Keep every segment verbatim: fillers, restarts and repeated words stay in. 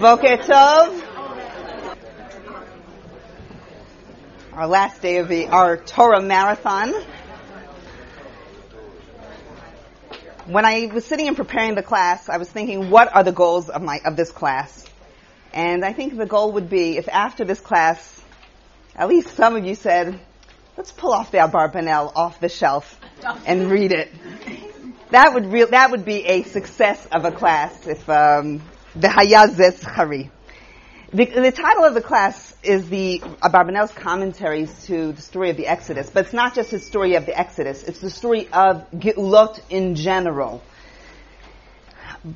Boker Tov. Our last day of the, our Torah marathon. When I was sitting and preparing the class, I was thinking, what are the goals of my of this class? And I think the goal would be if after this class, at least some of you said, let's pull off the Abarbanel off the shelf and read it. That would re- that would be a success of a class if um, the Hayazes Hari. The, the title of the class is the Abarbanel's commentaries to the story of the Exodus, but it's not just his story of the Exodus, it's the story of Geulot in general.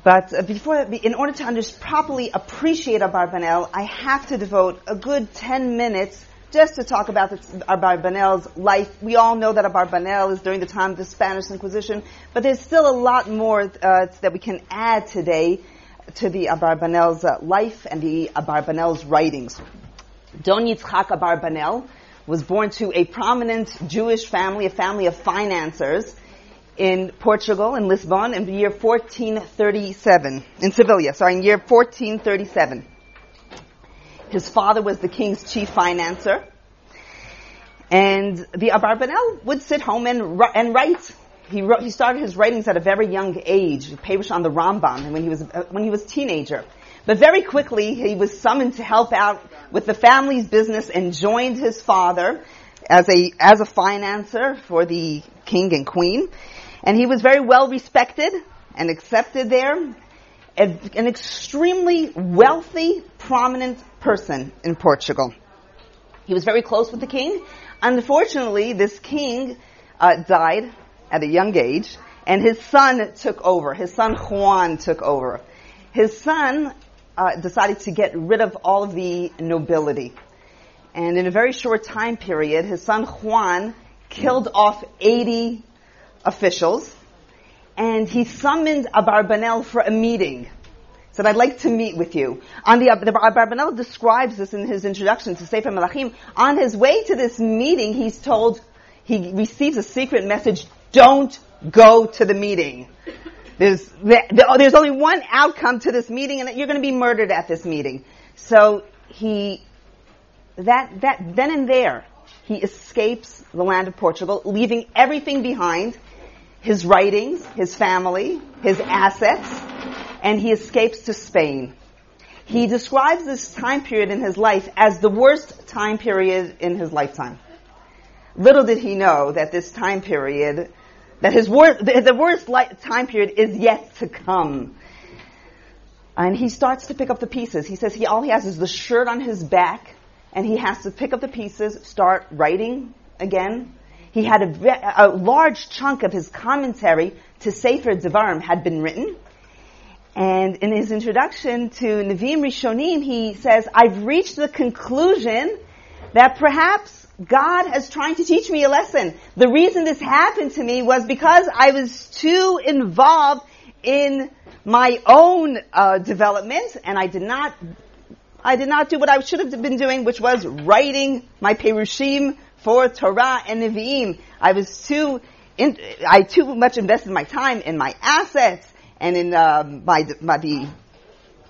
But before, the, in order to under, properly appreciate Abarbanel, I have to devote a good ten minutes just to talk about the, Abarbanel's life. We all know that Abarbanel is during the time of the Spanish Inquisition, but there's still a lot more uh, that we can add today to the Abarbanel's uh, life and the Abarbanel's writings. Don Yitzhak Abarbanel was born to a prominent Jewish family, a family of financiers in Portugal, in Lisbon, in the year fourteen thirty-seven, in Sevilla, sorry, in year fourteen thirty-seven. His father was the king's chief financier, and the Abarbanel would sit home and, and write. He wrote, he started his writings at a very young age, Perush on the Ramban, when he was uh, when he was a teenager. But very quickly, he was summoned to help out with the family's business and joined his father as a as a financier for the king and queen. And he was very well respected and accepted there, an extremely wealthy, prominent person in Portugal. He was very close with the king. Unfortunately, this king uh, died at a young age, and his son took over. His son Juan took over. His son uh, decided to get rid of all of the nobility. And in a very short time period, his son Juan killed off eighty officials, and he summoned Abarbanel for a meeting. He said, I'd like to meet with you. On the, the Abarbanel describes this in his introduction to Sefer Melachim. On his way to this meeting, he's told, he receives a secret message, don't go to the meeting. There's there's only one outcome to this meeting, and that you're going to be murdered at this meeting. So he, that that then and there, he escapes the land of Portugal, leaving everything behind, his writings, his family, his assets, and he escapes to Spain. He describes this time period in his life as the worst time period in his lifetime. Little did he know that this time period, that his wor- the, the worst light time period is yet to come. And he starts to pick up the pieces. He says he all he has is the shirt on his back, and he has to pick up the pieces, start writing again. He had a, a large chunk of his commentary to Sefer Devarim had been written. And in his introduction to Nevi'im Rishonim, he says, I've reached the conclusion that perhaps God has tried to teach me a lesson. The reason this happened to me was because I was too involved in my own uh, development, and I did not, I did not do what I should have been doing, which was writing my perushim for Torah and Nevi'im. I was too, in, I too much invested my time in my assets and in uh, my my the,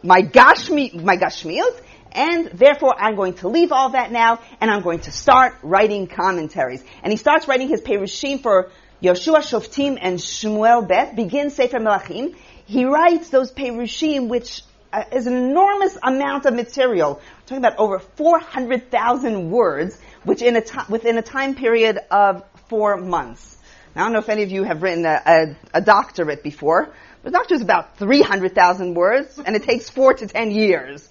my gashmi my gashmiut. And therefore, I'm going to leave all that now, and I'm going to start writing commentaries. And he starts writing his Perushim for Yoshua Shoftim and Shmuel Beth, begins Sefer Melachim. He writes those Perushim, which uh, is an enormous amount of material. We're talking about over four hundred thousand words, which in a t- within a time period of four months. Now, I don't know if any of you have written a, a, a doctorate before, but a doctorate is about three hundred thousand words, and it takes four to ten years.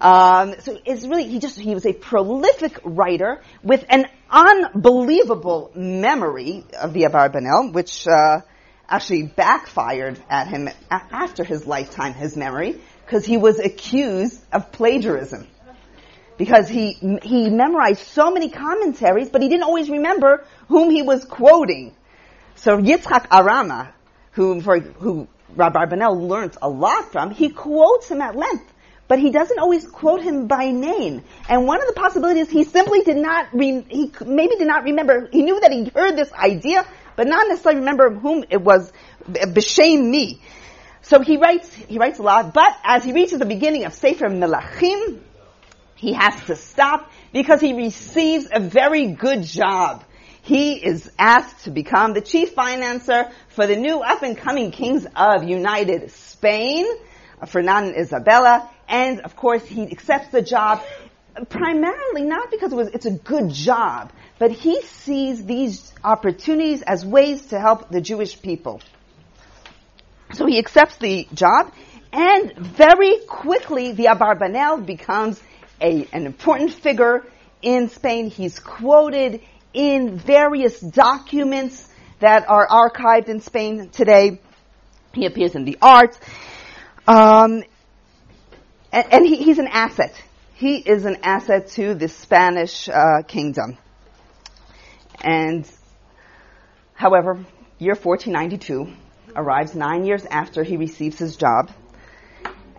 Um, so it's really, he just, he was a prolific writer with an unbelievable memory of the Abarbanel, which, uh, actually backfired at him a- after his lifetime, his memory, because he was accused of plagiarism. Because he, he memorized so many commentaries, but he didn't always remember whom he was quoting. So Yitzhak Arama, who, for, who Abarbanel learned a lot from, he quotes him at length. But he doesn't always quote him by name. And one of the possibilities, he simply did not, re- he maybe did not remember, he knew that he heard this idea, but not necessarily remember whom it was, b'shem me. So he writes, he writes a lot, but as he reaches the beginning of Sefer Melachim, he has to stop because he receives a very good job. He is asked to become the chief financier for the new up-and-coming kings of United Spain, Ferdinand and Isabella, and of course he accepts the job primarily not because it was, it's a good job, but he sees these opportunities as ways to help the Jewish people. So he accepts the job, and very quickly the Abarbanel becomes a, an important figure in Spain. He's quoted in various documents that are archived in Spain today. He appears in the arts. Um, and and he, he's an asset. He is an asset to the Spanish uh, kingdom. And, however, year fourteen ninety-two arrives nine years after he receives his job.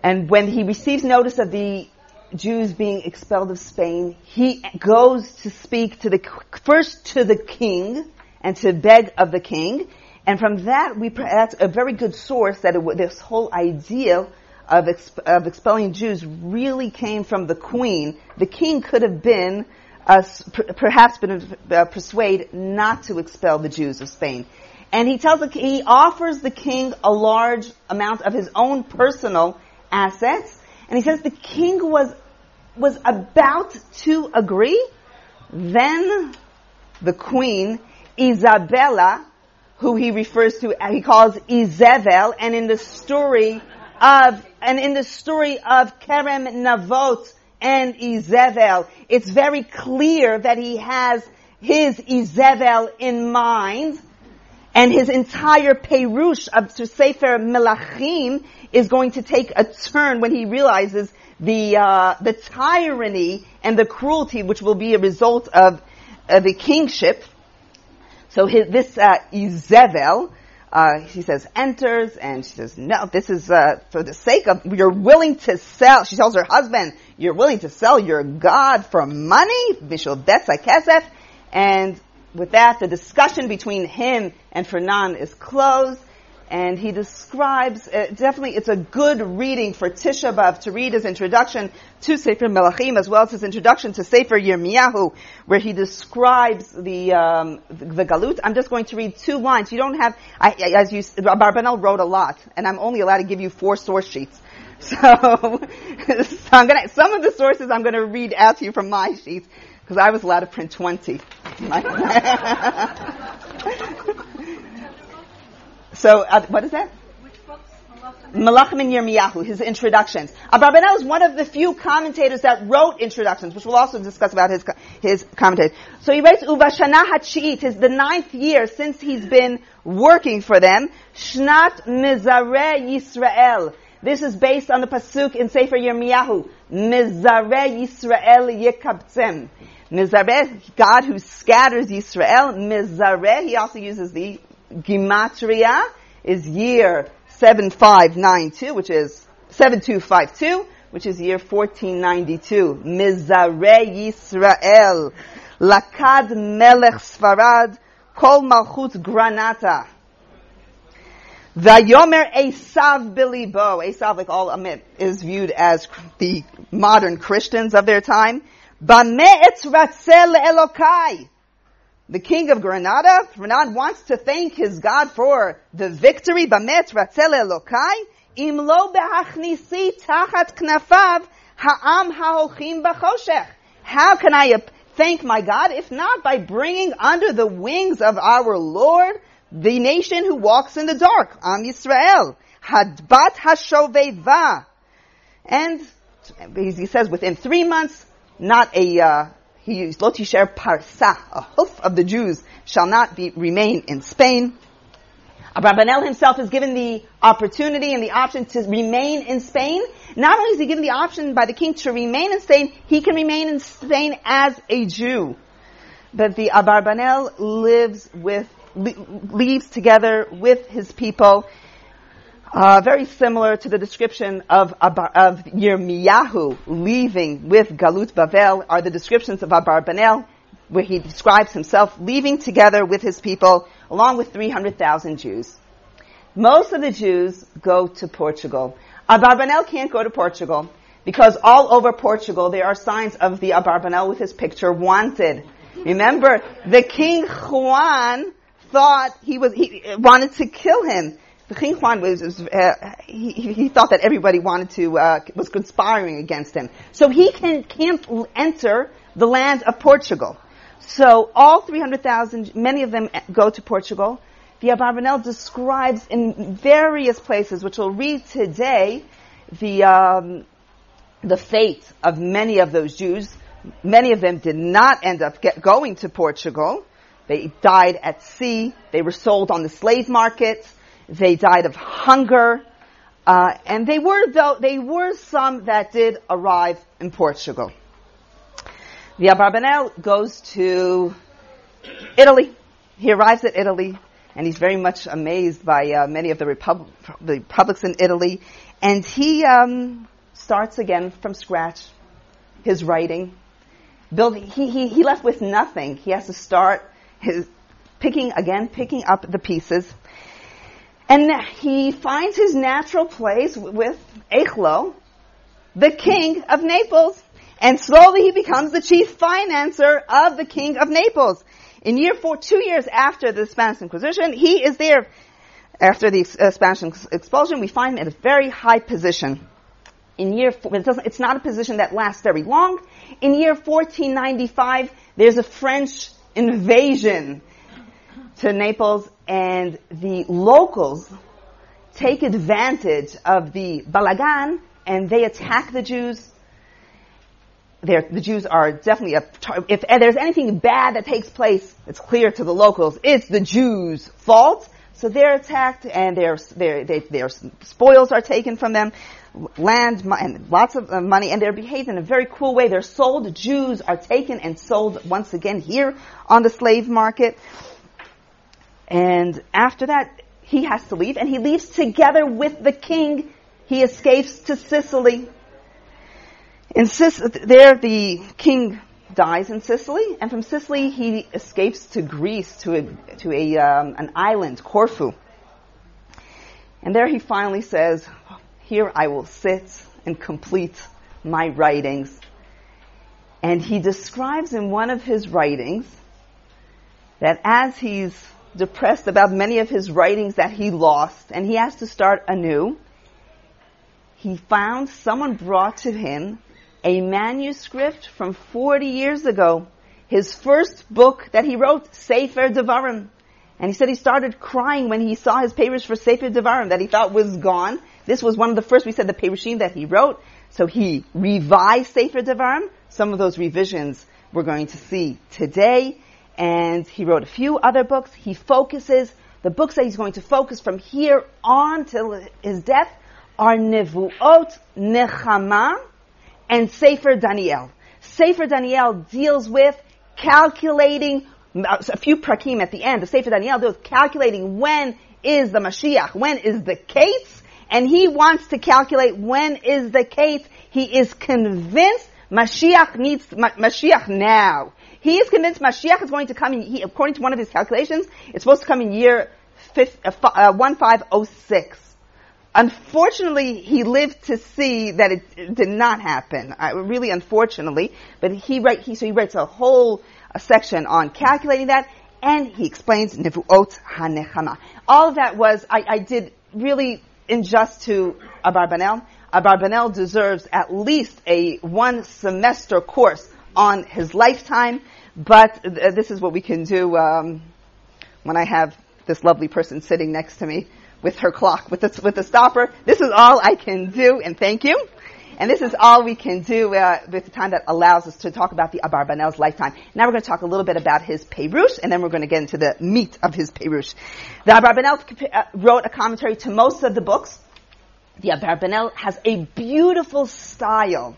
And when he receives notice of the Jews being expelled of Spain, he goes to speak to the, first to the king and to beg of the king. And from that, we, that's a very good source that it, this whole idea of, exp, of expelling Jews really came from the queen. The king could have been, uh, perhaps been uh, persuaded not to expel the Jews of Spain. And he tells the, he offers the king a large amount of his own personal assets. And he says the king was was about to agree. Then the queen, Isabella, who he refers to, he calls Isabel, and in the story of and in the story of Kerem Navot and Isabel, it's very clear that he has his Isabel in mind. And his entire Perush of Sefer Melachim is going to take a turn when he realizes the uh, the tyranny and the cruelty which will be a result of uh, the kingship. So his, this uh, Isabel, uh, she says, enters, and she says, no, this is uh, for the sake of, you're willing to sell, she tells her husband, you're willing to sell your God for money, Mishal Betsa Kesef, and with that, the discussion between him and Fernand is closed, and he describes, uh, definitely it's a good reading for Tisha B'Av to read his introduction to Sefer Melachim, as well as his introduction to Sefer Yirmiyahu, where he describes the um, the, the Galut. I'm just going to read two lines. You don't have, I, I, as you, Abarbanel wrote a lot, and I'm only allowed to give you four source sheets. So, so I'm gonna, some of the sources I'm going to read out to you from my sheets, because I was allowed to print twenty. So, uh, what is that? Which books? Melachim and Yirmiyahu, his introductions. Abarbanel is one of the few commentators that wrote introductions, which we'll also discuss about his his commentators. So he writes, Uvashana Hachiit, is the ninth year since he's been working for them, Shnat Mizareh Yisrael. This is based on the pasuk in Sefer Yirmiyahu, Mizareh Yisrael Yekabtzem. Mizareh, God who scatters Yisrael. Mizareh, he also uses the Gimatria, is year seven five nine two, which is seven two five two, which is year fourteen ninety-two. Mizareh Yisrael, Lakad Melech Sfarad, Kol Malchut Granata. Vayomer Esav Bilibo. Esav, like all Amit, is viewed as the modern Christians of their time. The king of Granada, Fernand, wants to thank his God for the victory. How can I thank my God, if not by bringing under the wings of our Lord the nation who walks in the dark, Am Yisrael, Hadbat Hashoveva. And he says, within three months, Not a, uh, he used, lo tisher parsa, a hoof of the Jews shall not be, remain in Spain. Abarbanel himself is given the opportunity and the option to remain in Spain. Not only is he given the option by the king to remain in Spain, he can remain in Spain as a Jew. But the Abarbanel lives with, leaves together with his people, Uh, very similar to the description of, Abar, of Yirmiyahu leaving with Galut Bavel are the descriptions of Abarbanel, where he describes himself leaving together with his people, along with three hundred thousand Jews. Most of the Jews go to Portugal. Abarbanel can't go to Portugal because all over Portugal there are signs of the Abarbanel with his picture wanted. Remember, the King Juan thought he was he wanted to kill him. The King Juan was uh, he, he thought that everybody wanted to uh, was conspiring against him, so he can can't enter the land of Portugal. So all three hundred thousand, many of them go to Portugal. The Abarbanel describes in various places, which we'll read today, the um, the fate of many of those Jews. Many of them did not end up get, going to Portugal. They died at sea. They were sold on the slave market. They died of hunger. Uh, and they were, though, they were some that did arrive in Portugal. The Abarbanel goes to Italy. He arrives at Italy, and he's very much amazed by uh, many of the, repub- the republics in Italy. And he um, starts again from scratch, his writing. Building, he, he, he left with nothing. He has to start his picking, again, picking up the pieces. And he finds his natural place with Echlo, the king of Naples. And slowly he becomes the chief financier of the king of Naples. In year four, two years after the Spanish Inquisition, he is there. After the uh, Spanish expulsion, we find him in a very high position. In year four, it doesn't, it's not a position that lasts very long. In year fourteen ninety-five, there's a French invasion to Naples, and the locals take advantage of the balagan, and they attack the Jews. They're, the Jews are definitely a, if there's anything bad that takes place, it's clear to the locals, it's the Jews' fault. So they're attacked, and their their their spoils are taken from them, land and lots of money, and they're behaved in a very cruel way. They're sold. The Jews are taken and sold once again here on the slave market. And after that, he has to leave, and he leaves together with the king. He escapes to Sicily. In Sic- there, the king dies in Sicily, and from Sicily he escapes to Greece, to a, to a um, an island, Corfu. And there he finally says, "Here I will sit and complete my writings." And he describes in one of his writings that as he's depressed about many of his writings that he lost, and he has to start anew, he found someone brought to him a manuscript from forty years ago, his first book that he wrote, Sefer Devarim. And he said he started crying when he saw his papers for Sefer Devarim that he thought was gone. This was one of the first, we said, the Perushim that he wrote. So he revised Sefer Devarim. Some of those revisions we're going to see today. And he wrote a few other books. He focuses, the books that he's going to focus from here on till his death are Nevuot, Nechama, and Sefer Daniel. Sefer Daniel deals with calculating, a few prakim at the end of Sefer Daniel deals with calculating when is the Mashiach, when is the Kates, and he wants to calculate when is the Kates. He is convinced Mashiach needs, Ma- Mashiach now. He is convinced Mashiach is going to come in, he, according to one of his calculations, it's supposed to come in year fifteen oh six. Unfortunately, he lived to see that it, it did not happen. I, really, unfortunately. But he, write, he so he writes a whole a section on calculating that, and he explains Nevuot HaNechama. All of that was, I, I did really unjust to Abarbanel. Abarbanel deserves at least a one semester course on his lifetime, but th- this is what we can do um, when I have this lovely person sitting next to me with her clock, with the, with the stopper. This is all I can do, and thank you. And this is all we can do uh, with the time that allows us to talk about the Abarbanel's lifetime. Now we're going to talk a little bit about his Peirush, and then we're going to get into the meat of his Peirush. The Abarbanel wrote a commentary to most of the books. The Abarbanel has a beautiful style.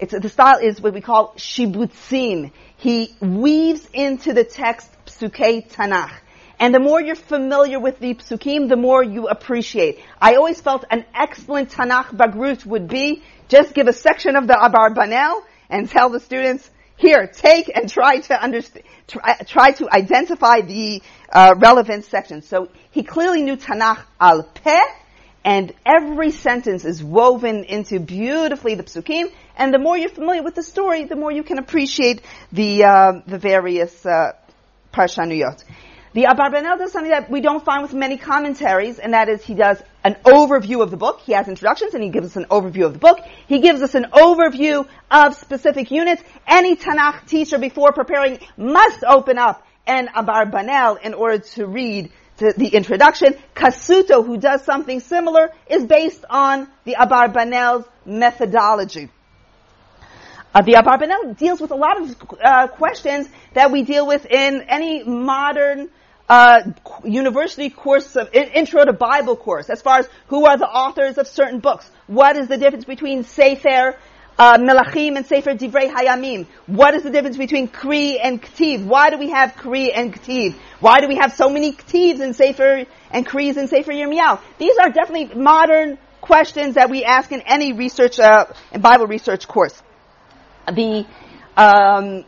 It's, the style is what we call shibutzim. He weaves into the text psukei Tanakh. And the more you're familiar with the psukim, the more you appreciate. I always felt an excellent Tanakh bagrut would be just give a section of the Abarbanel and tell the students, Here, take and try to understand, try, try to identify the uh, relevant sections. So he clearly knew Tanakh al peh, and every sentence is woven into beautifully the psukim. And the more you're familiar with the story, the more you can appreciate the uh, the various uh, parshanuyot. The Abarbanel does something that we don't find with many commentaries, and that is he does an overview of the book. He has introductions, and he gives us an overview of the book. He gives us an overview of specific units. Any Tanakh teacher before preparing must open up an Abarbanel in order to read the, the introduction. Kasuto, who does something similar, is based on the Abarbanel's methodology. Uh, the Abarbanel deals with a lot of uh, questions that we deal with in any modern uh university course of in, intro to Bible course, as far as who are the authors of certain books, what is the difference between Sefer uh Melachim and Sefer Divrei Hayamim, what is the difference between Kri and Ktiv, why do we have Kri and Ktiv, why do we have so many Ktivs in Sefer and Kris in Sefer Yirmiyahu? These are definitely modern questions that we ask in any research uh Bible research course. The um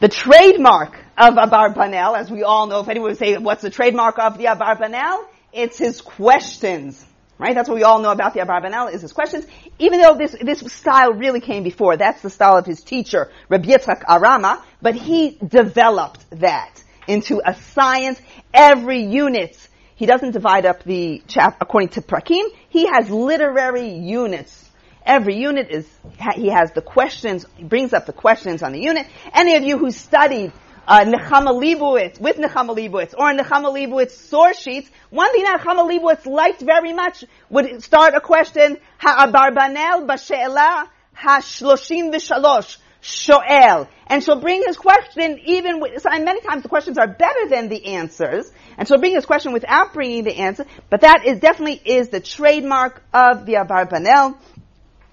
the trademark of Abarbanel, as we all know, if anyone would say, what's the trademark of the Abarbanel? It's his questions, right? That's what we all know about the Abarbanel, is his questions, even though this this style really came before. That's the style of his teacher, Rabbi Yitzhak Arama, but he developed that into a science. Every unit, he doesn't divide up the chap according to prakim, he has literary units. Every unit is, he has the questions, he brings up the questions on the unit. Any of you who studied uh, Nechama Leibowitz, with Nechama Leibowitz, or Nechama Leibowitz source sheets, one thing that Nechama Leibowitz liked very much would start a question, Ha'abarbanel b'she'ela ha'shloshim v'shalosh, sho'el. And she'll bring his question even with, so, and many times the questions are better than the answers, and she'll bring his question without bringing the answer, but that is definitely is the trademark of the Abarbanel.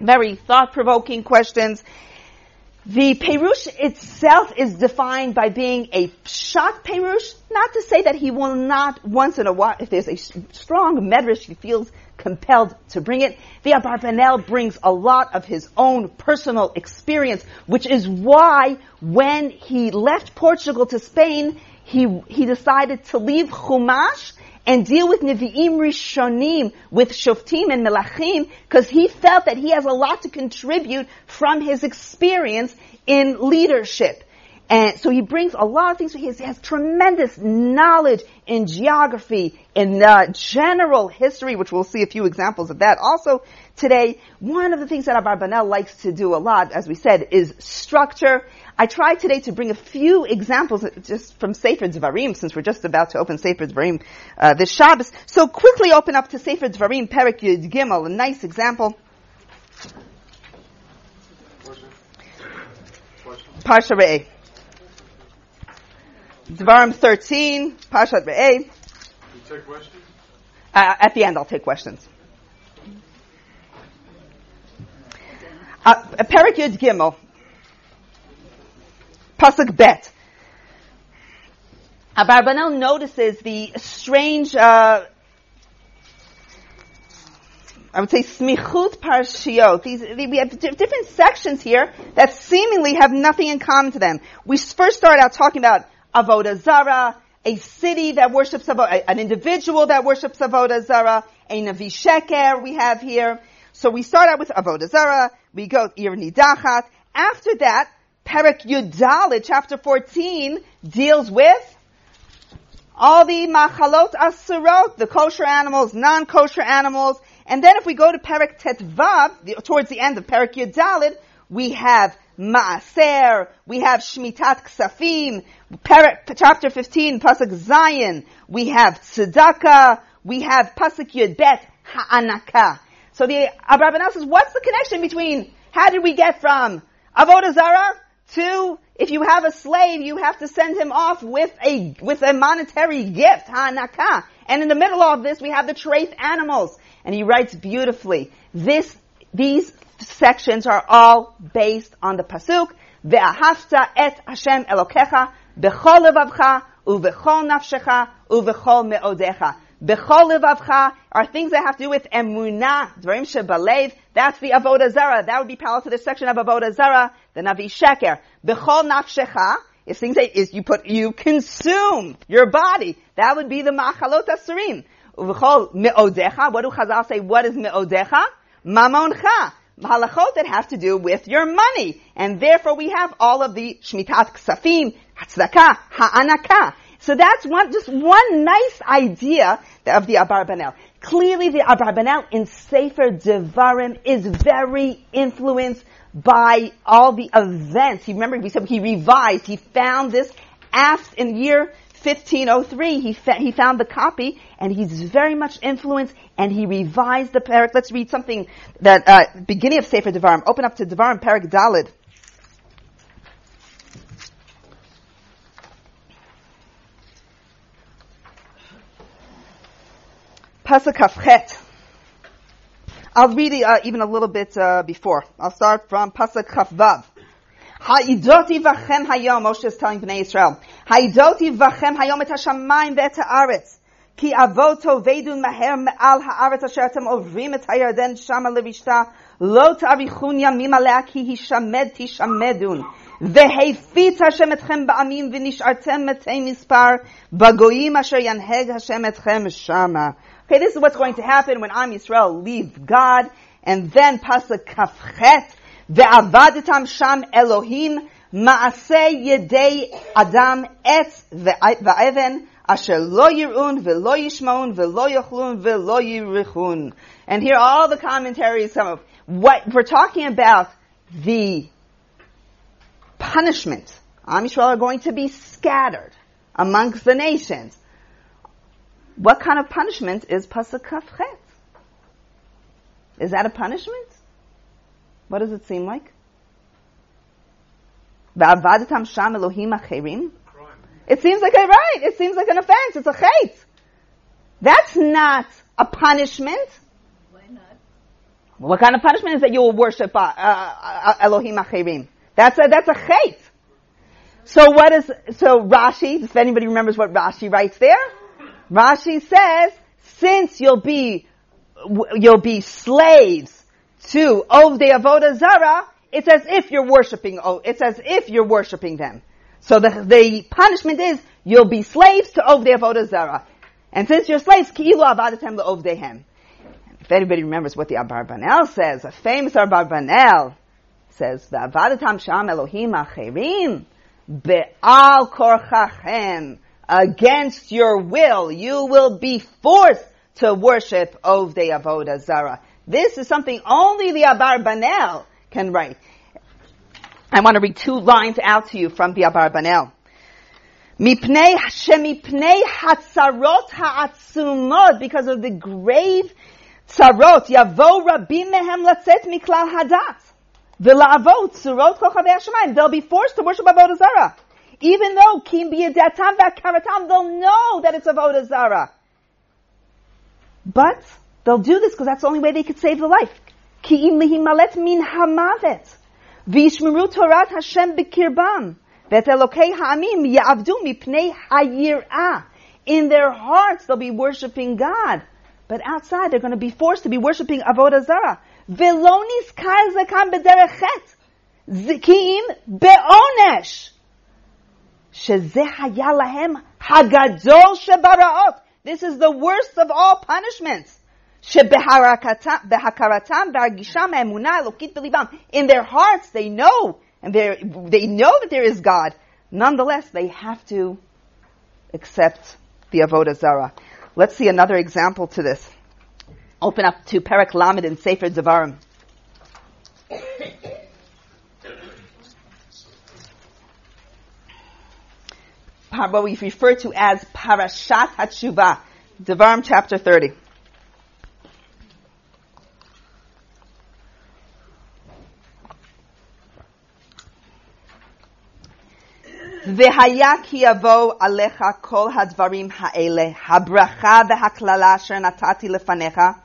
Very thought-provoking questions. The Perush itself is defined by being a Pshat Perush, not to say that he will not once in a while, if there's a strong Medrash, he feels compelled to bring it. The Abarbanel brings a lot of his own personal experience, which is why when he left Portugal to Spain, he he decided to leave Chumash and deal with Nevi'im Rishonim, with Shoftim and Melachim, because he felt that he has a lot to contribute from his experience in leadership. And so he brings a lot of things. He has, he has tremendous knowledge in geography, in uh, general history, which we'll see a few examples of that also today. One of the things that Abarbanel likes to do a lot, as we said, is structure. I tried today to bring a few examples just from Sefer Dvarim, since we're just about to open Sefer Dvarim uh, this Shabbos. So quickly open up to Sefer Dvarim, Perek Yud Gimel, a nice example. Parsha Re'eh. Dvarim thirteen, Parshat Re'eh. You take questions? Uh, at the end, I'll take questions. Uh, Perek Yud Gimel, Pasuk Bet. Abarbanel notices the strange, uh, I would say, smichut parshiot. These, we have d- different sections here that seemingly have nothing in common to them. We first start out talking about Avodah Zarah, a city that worships Avodah, an individual that worships Avodah Zarah, a Navi Sheker we have here. So we start out with Avodah Zarah, we go Ir Nidachat. After that, Perek Yudaleh, chapter fourteen, deals with all the machalot asurot, the kosher animals, non-kosher animals. And then if we go to Perek Tetvav, towards the end of Perek Yudaleh, we have Maaser, we have Shmitat Ksafim, Perek, chapter fifteen, Pasuk Zion, we have Tzedakah, we have Pasuk Yudbet, Ha'anaka. So the Abarbanel says, what's the connection between, how did we get from Avodah Zarah to, if you have a slave, you have to send him off with a with a monetary gift, Ha'anaka. And in the middle of this, we have the treif animals. And he writes beautifully, this these sections are all based on the pasuk, Ve'ahavta et Hashem Elokecha, Bechol Levavcha, Uvechol Nafshecha, Uvechol Me'odecha. Bechol Livavcha are things that have to do with Emunah, Dvarim Shebalev. That's the Avodah Zarah. That would be parallel to this section of Avodah Zarah, the Navi Sheker. Bechol Nafshecha is things that is you put, you consume your body. That would be the Machalot Asurim. Bechol Meodecha. What do Chazal say? What is Meodecha? Mamoncha. Halachot that have to do with your money. And therefore we have all of the Shmitat Ksafim, Hatzakah, Ha'anakah. So that's one, just one nice idea of the Abarbanel. Clearly the Abarbanel in Sefer Devarim is very influenced by all the events. You remember we said he revised, he found this after in the year fifteen oh three, he, fa- he found the copy, and he's very much influenced, and he revised the Parak. Let's read something that, uh, beginning of Sefer Devarim. Open up to Devarim, Parak Dalid. Pasuk Kafchet. I'll read it, uh, even a little bit, uh, before. I'll start from Pasuk Kafvav. Ha'idoti vachem hayom, Moshe is telling Bnei Yisrael. Ha'idoti vachem hayom et hashamayim ve'et ha'aretz. Ki avot tovedu maher me'al ha'aretz asher atem ovrim et ha'yarden shama levishta. Lo ta'arichun yamim alea ki hishamed tishamedun. Ve'hefit Hashem etchem ba'amim v'nishartem metei mispar. Bagoyim asher yanheg Hashem etchem shama. Okay, this is what's going to happen when Am Yisrael leaves God. And then Pasuk Kafchet. Ve'avaditam sham Elohim ma'aseh yedei adam etz ve'aven asher lo yirun ve'lo yishmaun ve'lo yochlun ve'lo yirichun. And here all the commentaries come up. What we're talking about, the punishment. Am Yisrael are going to be scattered amongst the nations. What kind of punishment is Pasuk Kafchet? Is that a punishment? What does it seem like? Va'avadatam sham Elohim acherim. It seems like a right. It seems like an offense. It's a chait. That's not a punishment. Why not? What kind of punishment is that you will worship uh, uh, Elohim acherim? That's a, that's a chait. So what is so Rashi? If anybody remembers what Rashi writes there, Rashi says, since you'll be you'll be slaves to Ovdei Avodah Zarah, it's as if you're worshiping, oh, it's as if you're worshiping them. So the, the punishment is, you'll be slaves to Ovdei Avodah Zarah. And since you're slaves, Ki'ilu Avadatem Le'Ovdeihem. If anybody remembers what the Abarbanel says, a famous Abarbanel says, V'avadatam sham Elohim acherim be'al korchachem. Against your will, you will be forced to worship Ovdei Avodah Zarah. This is something only the Abarbanel can write. I want to read two lines out to you from the Abarbanel. Mipnei shemipnei hatzarot ha'atzumot, because of the grave tzarot, yavo rabim mehem latzet miklal hadat, v'la'avot tzurot kochavei hashamayim. They'll be forced to worship Avodah Zarah, even though kim biyedatam v'akaratam, they'll know that it's Avodah Zarah. But they'll do this because that's the only way they could save the life. Ki im lihimalet min hamavet, v'yishmeru Torat Hashem b'kirbam, v'et Elokei ha'amim ya'avdu mipnei ha'yir'ah. In their hearts, they'll be worshiping God, but outside, they're going to be forced to be worshiping Avodah Zarah. V'lo nizkar zekam b'derech chet, ki im be'onesh, shezeh haya lahem hagadol shebaraot. This is the worst of all punishments. In their hearts, they know, and they know that there is God. Nonetheless, they have to accept the Avodah Zarah. Let's see another example to this. Open up to Perek Lamed in Sefer Devarim. What we refer to as Parashat HaTshuvah, Devarim chapter thirty. V'haya ki yavo alecha kol hadvarim ha'ele habracha v'haklala asher natati lefanecha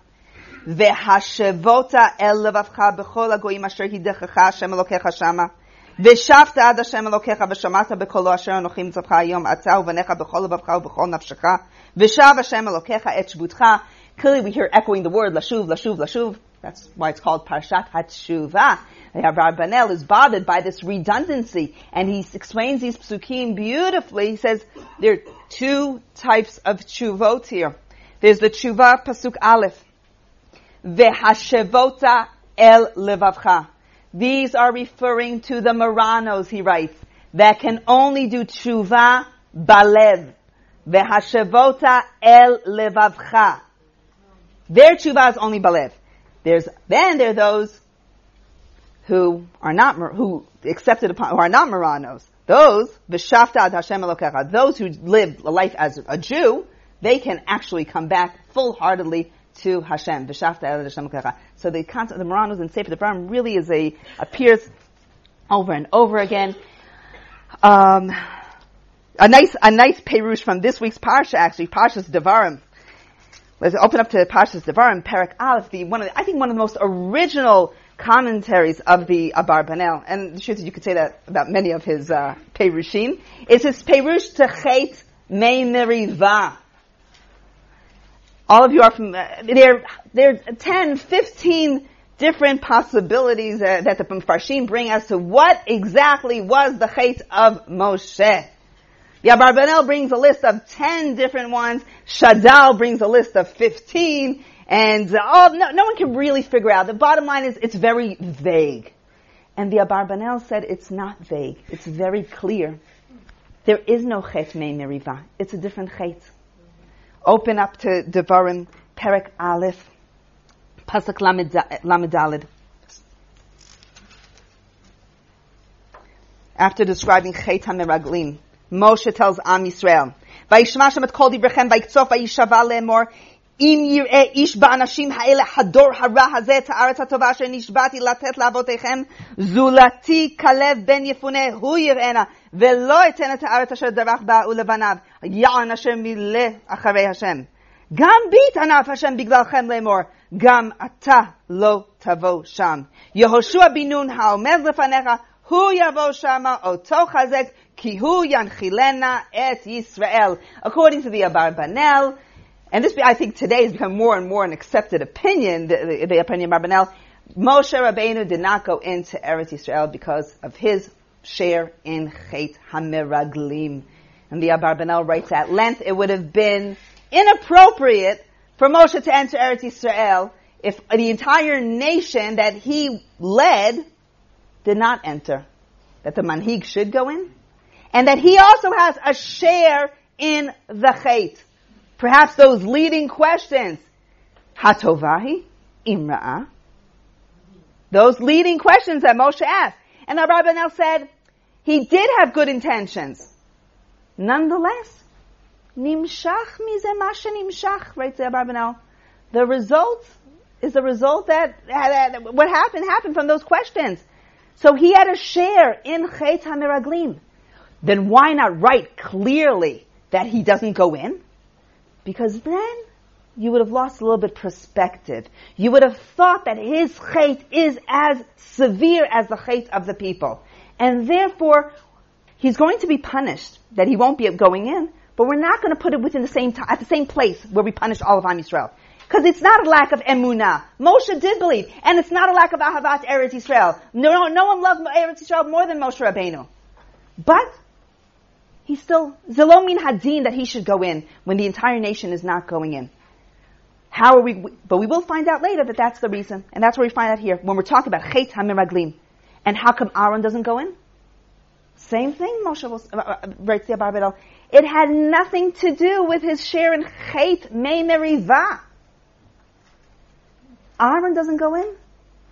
v'hashevota el levavcha b'chol hagoyim asher hidechecha Hashem elokecha shama ושבת עד השם אלוקיך ושמעת בקולו אשר אנוכי מצווך היום עצה ובניך בכל לבבך ובכל נפשך ושב השם אלוקיך את שבותך. Clearly we hear echoing the word lashuv, lashuv, lashuv. That's why it's called Parshat HaTshuvah. Abarbanel is bothered by this redundancy, and he explains these psukim beautifully. He says there are two types of tshuvot here. There's the tshuva pasuk aleph, vehashevota el levavcha. These are referring to the Maranos, he writes, that can only do tshuva balev, vehashevota el levavcha. Their tshuva is only balev. There's, then there are those who are not, who accepted upon, who are not Maranos. Those, v'shavta ad Hashem Elokecha, those who live a life as a Jew, they can actually come back full-heartedly to Hashem. V'shavta ad Hashem Elokecha. So the concept of the Maranos in Sefer Devarim really is a, appears over and over again. Um, a nice, a nice perush from this week's Parsha, actually, Parsha's Devarim. Let's open up to Parshas Devarim, Perek Aleph, the one of the, I think one of the most original commentaries of the Abarbanel, and sure you could say that about many of his uh, Perushim, is his Perush Techet Mei Meriva. All of you are from, uh, there, there are ten, fifteen different possibilities uh, that the Mepharshim bring as to what exactly was the Chet of Moshe. The Abarbanel brings a list of ten different ones. Shadal brings a list of fifteen. And oh, no, no one can really figure out. The bottom line is it's very vague. And the Abarbanel said it's not vague. It's very clear. There is no chet mei meriva. It's a different chet. Open up to Devarim, Perek Aleph, Pasuk Lamed Daled. After describing chet hameraglim, Moshe tells Am Yisrael, "Vayishma Hashem et kol dibrechem, vayiktsov vayishava le'emor, im yireh ish ba'anashim ha'ele hador hara hazeh et ha'aretz ha'tova asher nishbati latet la'avotechem, zulati Kalev ben Yefune hu yirena velo eten et ha'aretz asher derach ba ulevanav ya'an asher mileh acharei Hashem. Gam bi tanaf Hashem biglalchem le'emor, gam ata lo tavo sham. Yehoshua binun ha'omed lefanecha hu yavo shama oto chazek." According to the Abarbanel, and this I think today has become more and more an accepted opinion, the, the, the opinion of Abarbanel, Moshe Rabbeinu did not go into Eretz Yisrael because of his share in Chet Hameraglim. And the Abarbanel writes at length, it would have been inappropriate for Moshe to enter Eretz Yisrael if the entire nation that he led did not enter. That the Manhig should go in? And that he also has a share in the Chet. Perhaps those leading questions. Hatovahi, Imra'ah. Those leading questions that Moshe asked. And the Abarbanel said, he did have good intentions. Nonetheless, Nimshach mizeh mashe nimshach, writes the Abarbanel. The result is the result that, that what happened happened from those questions. So he had a share in Chet HaMeraglim. Then why not write clearly that he doesn't go in? Because then you would have lost a little bit of perspective. You would have thought that his chet is as severe as the chet of the people. And therefore, he's going to be punished, that he won't be going in, but we're not going to put it within the same t- at the same place where we punish all of Am Yisrael. Because it's not a lack of emunah. Moshe did believe. And it's not a lack of ahavat Eretz Yisrael. No, no one loved Eretz Yisrael more than Moshe Rabbeinu. But he still, Zelo min hadin, that he should go in when the entire nation is not going in. How are we, but we will find out later that that's the reason. And that's where we find out here when we're talking about Chet HaMeraglim. And how come Aaron doesn't go in? Same thing, Moshe will, writes the Abarbanel. It had nothing to do with his share in Chet Mei Merivah. Aaron doesn't go in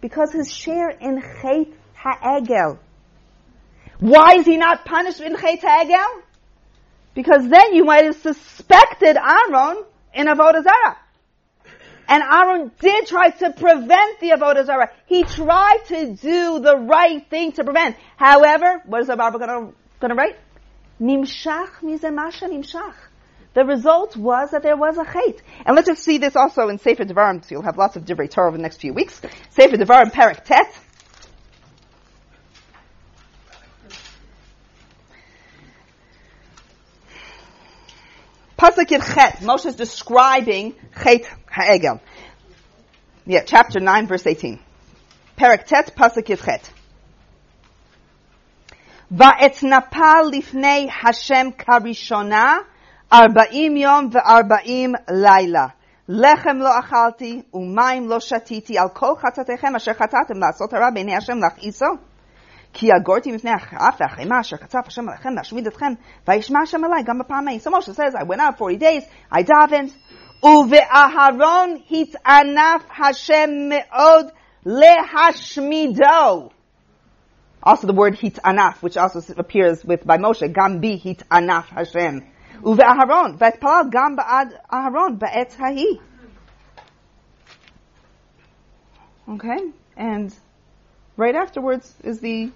because his share in Chet HaEgel. Why is he not punished in Chet HaEgel? Because then you might have suspected Aaron in Avodah Zarah. And Aaron did try to prevent the Avodah Zarah. He tried to do the right thing to prevent. However, what is the Bible going to write? Nimshach mizeh mashe nimshach. The result was that there was a chet. And let's just see this also in Sefer Devarim, so you'll have lots of Divrei Torah over the next few weeks. Sefer Devarim, Perek Tet. Pasuk in Chet, Moshe is describing Chet Ha'egel. Yeah, chapter nine, verse eighteen. Perek Tet, Pasuk in Chet. Va'etznapa lifnei Hashem karishona arba'im yom ve'arba'im laila. Lechem lo achalti u'mayim lo shatiti al kol chatatechem asher chatatem la'asot hara b'nei Hashem lach'iso. So Moshe says, I went out forty days, I davened. Uve'aharon hit'anaf Hashem me'od lehashmido. Also the word hit'anaf, which also appears with by Moshe, gam bi hit'anaf Hashem. Uve'aharon, v'etpalal gam ba'ad aharon ba'et hahi. Okay, and right afterwards is the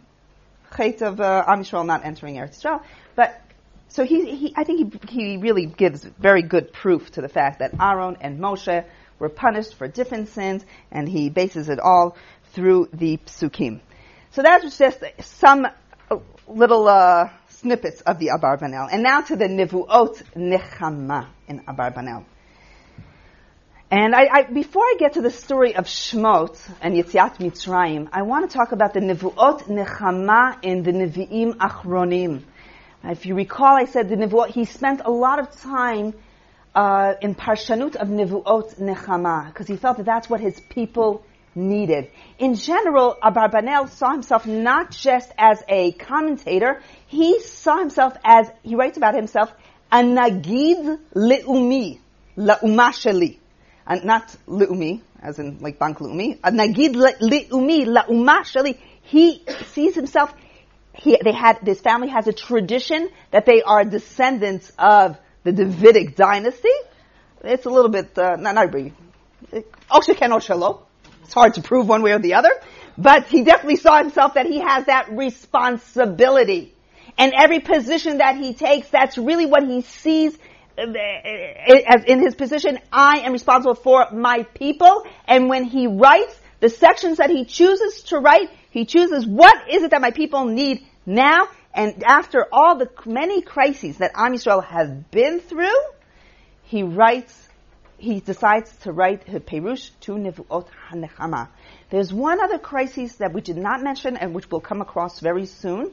Chet of uh, Am Yisrael not entering Eretz Yisrael. But so he, he I think he, he really gives very good proof to the fact that Aaron and Moshe were punished for different sins, and he bases it all through the Psukim. So that was just some little uh, snippets of the Abarbanel. And now to the Nevuot Nechama in Abarbanel. And I, I, before I get to the story of Shemot and Yetziat Mitzrayim, I want to talk about the Nevuot Nechama in the Nevi'im Achronim. If you recall, I said the Nevuot, he spent a lot of time uh, in Parshanut of Nevuot Nechama, because he felt that that's what his people needed. In general, Abarbanel saw himself not just as a commentator, he saw himself as, he writes about himself, a Nagid Le'umi, La'uma Sheli. And not le'umi, as in like bank le'umi. Nagid le'umi, la'uma sheli. He sees himself, he, they had, this family has a tradition that they are descendants of the Davidic dynasty. It's a little bit, uh, not, not really, Osheken Oshelo. It's hard to prove one way or the other. But he definitely saw himself that he has that responsibility. And every position that he takes, that's really what he sees as in his position. I am responsible for my people. And when he writes the sections that he chooses to write, he chooses what is it that my people need now. And after all the many crises that Am Yisrael has been through, he writes, he decides to write Perush to Nevuot HaNechama. There's one other crisis that we did not mention and which will come across very soon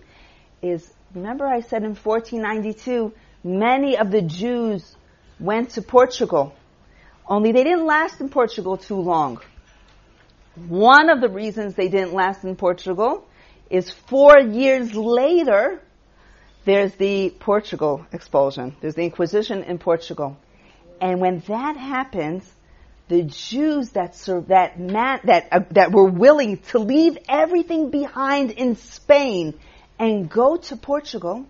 is, remember I said in fourteen ninety-two, many of the Jews went to Portugal, only they didn't last in Portugal too long. One of the reasons they didn't last in Portugal is four years later, there's the Portugal expulsion. There's the Inquisition in Portugal. And when that happens, the Jews that served, that man, that uh, that were willing to leave everything behind in Spain and go to Portugal,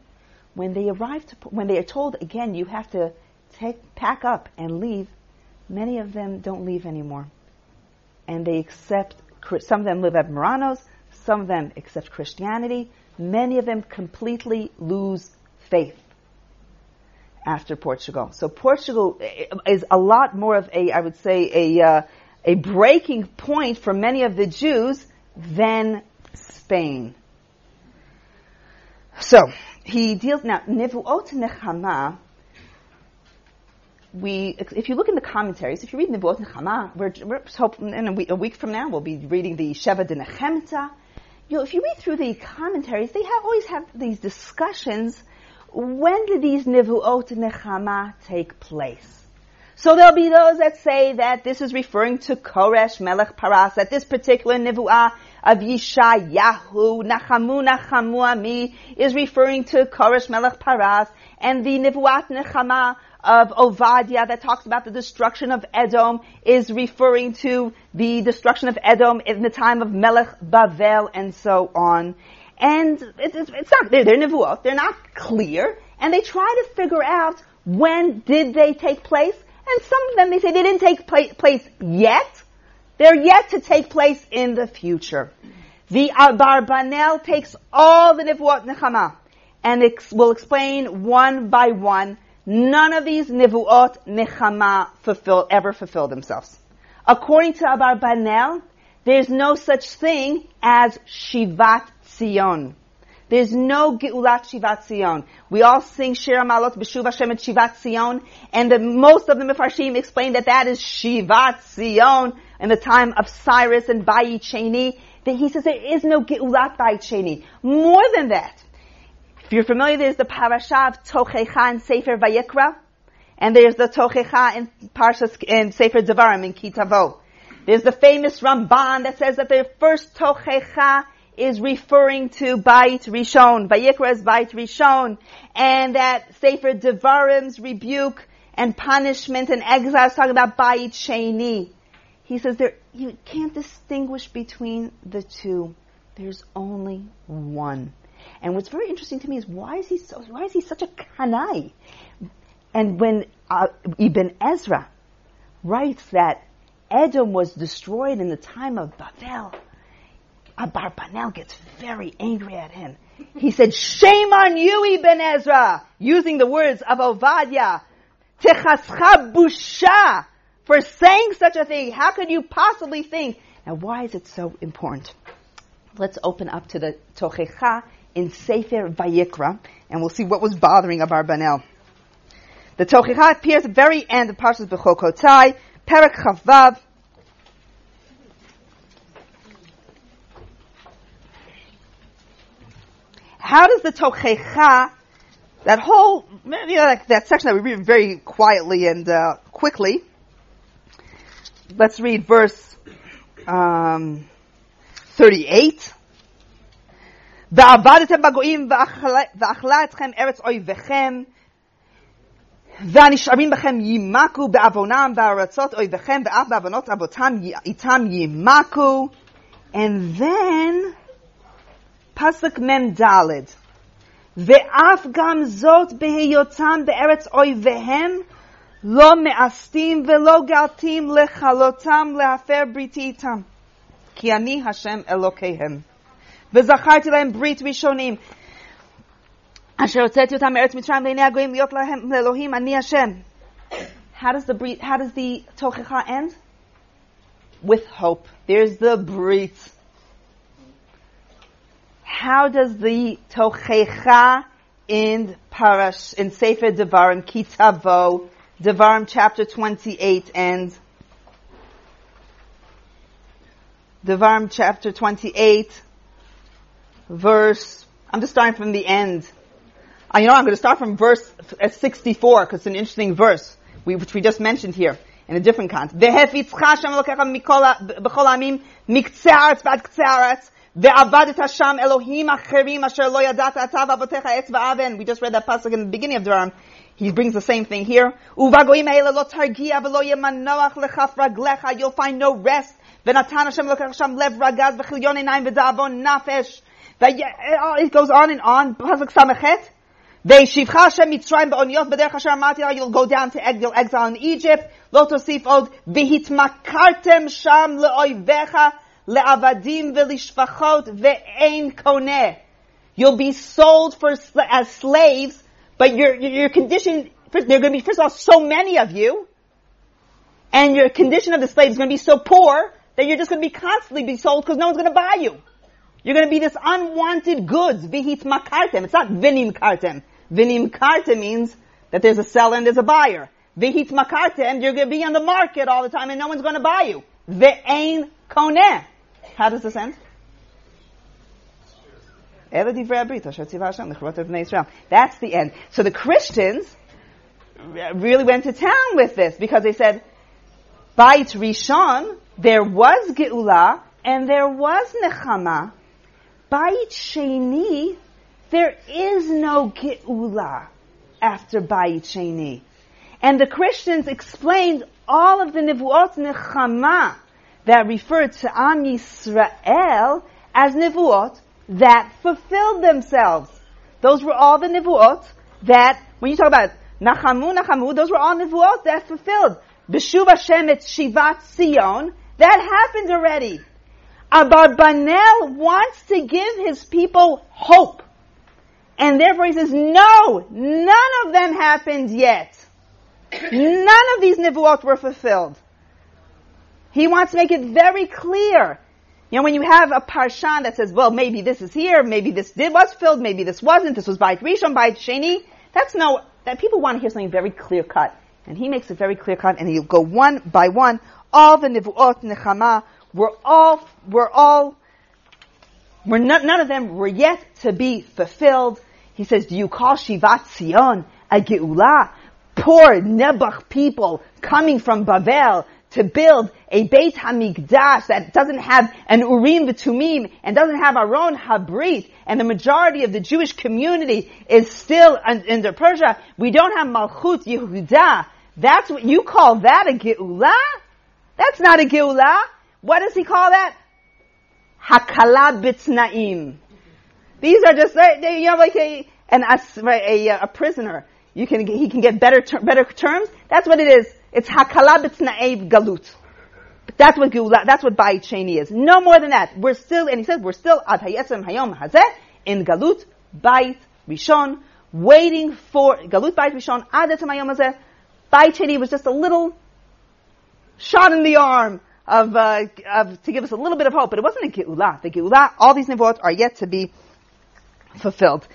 when they arrive to, when they are told again, you have to take, pack up and leave, many of them don't leave anymore. And they accept, some of them live at Muranos, some of them accept Christianity, many of them completely lose faith after Portugal. So Portugal is a lot more of a, I would say, a, uh, a breaking point for many of the Jews than Spain. So, he deals, now, Nevuot Nechama, we, if you look in the commentaries, if you read Nevuot Nechama, we're, we're hoping in a week, a week from now, we'll be reading the Sheva de Nechemta. You know, if you read through the commentaries, they have, always have these discussions, when did these Nevuot Nechama take place? So there'll be those that say that this is referring to Koresh, Melech Paras, that this particular Nevuah of Yishayahu, Nachamu Nachamu Ami, is referring to Koresh, Melech Paras, and the Nevuat Nechama of Ovadia that talks about the destruction of Edom is referring to the destruction of Edom in the time of Melech Bavel, and so on. And it, it, it's not, they're, they're Nevuot, they're not clear, and they try to figure out when did they take place. And some of them, they say they didn't take pla- place yet. They're yet to take place in the future. The Abarbanel takes all the Nevuot Nechama and ex- will explain one by one. None of these Nevuot Nechama fulfill, ever fulfill themselves. According to Abarbanel, there's no such thing as Shivat Tzion. There's no Geulat Shivat Zion. We all sing Shir HaMalot B'Shuv Hashem and Shivat Zion, and the, most of the Mefarshim explain that that is Shivat Zion in the time of Cyrus and Bayi Cheni. That he says there is no Geulat Bayi Cheni. More than that, if you're familiar, there's the Parashah of Tochecha in Sefer Vayikra, and there's the Tochecha in Parshas in Sefer Devarim in Kitavo. There's the famous Ramban that says that the first Tochecha is referring to Bait Rishon, Vayikra's Bait Rishon, and that Sefer Devarim's rebuke and punishment and exile is talking about Bait Sheni. He says there, you can't distinguish between the two. There's only one. And what's very interesting to me is why is he so? Why is he such a kanai? And when uh, Ibn Ezra writes that Edom was destroyed in the time of Babel, Abarbanel gets very angry at him. He said, "Shame on you, Ibn Ezra," using the words of Ovadia, "Techascha busha," for saying such a thing. How could you possibly think? Now, why is it so important? Let's open up to the Tochecha in Sefer Vayikra, and we'll see what was bothering Abarbanel. The Tochecha appears at the very end of Parshas Bechokotai, Perek Chavav. How does the Tochecha, that whole, you know, that, that section that we read very quietly and uh, quickly, let's read verse um, thirty-eight. "Ve'avadetem bagoyim ve'achla etchem eretz oyvechem ve'anisharim bechem yimaku be'avonam ve'aratzot oyvechem ve'af be'avonot abotam itam yimaku." And then Pasuk Mem Daled. "Ve'af gam zot beheyotam be'eretz oyvehem lo me'astim ve'lo galtim lechalotam lehafer briti itam ki ani Hashem Elokehem ve'zacharti lahem brit rishonim asher hotzeti otam eretz mitzrayim le'nei hagoyim liot lahem leElohim ani Hashem." How does the brit, how does the Tochecha end? With hope. There's the brit. How does the Tochecha end Parash in Sefer Devarim Kitavo, Devarim chapter twenty-eight end? Devarim chapter twenty-eight, verse. I'm just starting from the end. I, you know, I'm going to start from verse sixty-four because it's an interesting verse, we, which we just mentioned here in a different context. We just read that passage in the beginning of Devarim. He brings the same thing here. You'll find no rest. It goes on and on. You'll go down to exile in Egypt. Le'avadim ve'lishvachot ve'ein koneh. You'll be sold for as slaves, but your your condition, there are going to be, first of all, so many of you, and your condition of the slave is going to be so poor that you're just going to be constantly be sold because no one's going to buy you. You're going to be this unwanted goods. V'hit makartem. It's not vinim kartem. Vinim kartem means that there's a seller and there's a buyer. V'hit makartem, you're going to be on the market all the time and no one's going to buy you. Ve'ein koneh. How does this end? That's the end. So the Christians really went to town with this because they said, Beit Rishon, there was Geula and there was Nechama. Beit Sheni, there is no Geula after Beit Sheni. And the Christians explained all of the Nevuot Nechama that referred to Am Yisrael as Nevuot that fulfilled themselves. Those were all the Nevuot that, when you talk about Nachamu, Nachamu, those were all Nevuot that fulfilled. B'shuv Hashem et Shivat Zion, that happened already. Abarbanel wants to give his people hope. And therefore he says, no, none of them happened yet. None of these Nevuot were fulfilled. He wants to make it very clear. You know, when you have a parshan that says, well, maybe this is here, maybe this did was filled, maybe this wasn't, this was Beit Rishon, Beit Sheni, that's no, that people want to hear something very clear-cut. And he makes it very clear-cut, and he'll go one by one. All the Nevuot, Nechama, were all, were all, were not, none of them were yet to be fulfilled. He says, do you call Shivat Zion a Geulah? Poor Nebuch people coming from Bavel to build a Beit HaMikdash that doesn't have an Urim V'Tumim and doesn't have Aron Habrit, and the majority of the Jewish community is still under Persia. We don't have Malchut Yehuda. That's what you call that a Geulah? That's not a Geulah. What does he call that? Hakala B'Tnaim. These are just, you know, like a an a, a prisoner. You can he can get better ter- better terms. That's what it is. It's hakala b'tna'ev galut. That's what Geulah, that's what Beit Sheni is. No more than that. We're still, and he says, we're still ad hayetzem hayom hazeh in galut Beit Rishon, waiting for galut Beit Rishon ad hayetzem hayom hazeh. Beit Sheni was just a little shot in the arm of, uh, of to give us a little bit of hope, but it wasn't a Geulah. The Geulah, all these nevuot are yet to be fulfilled.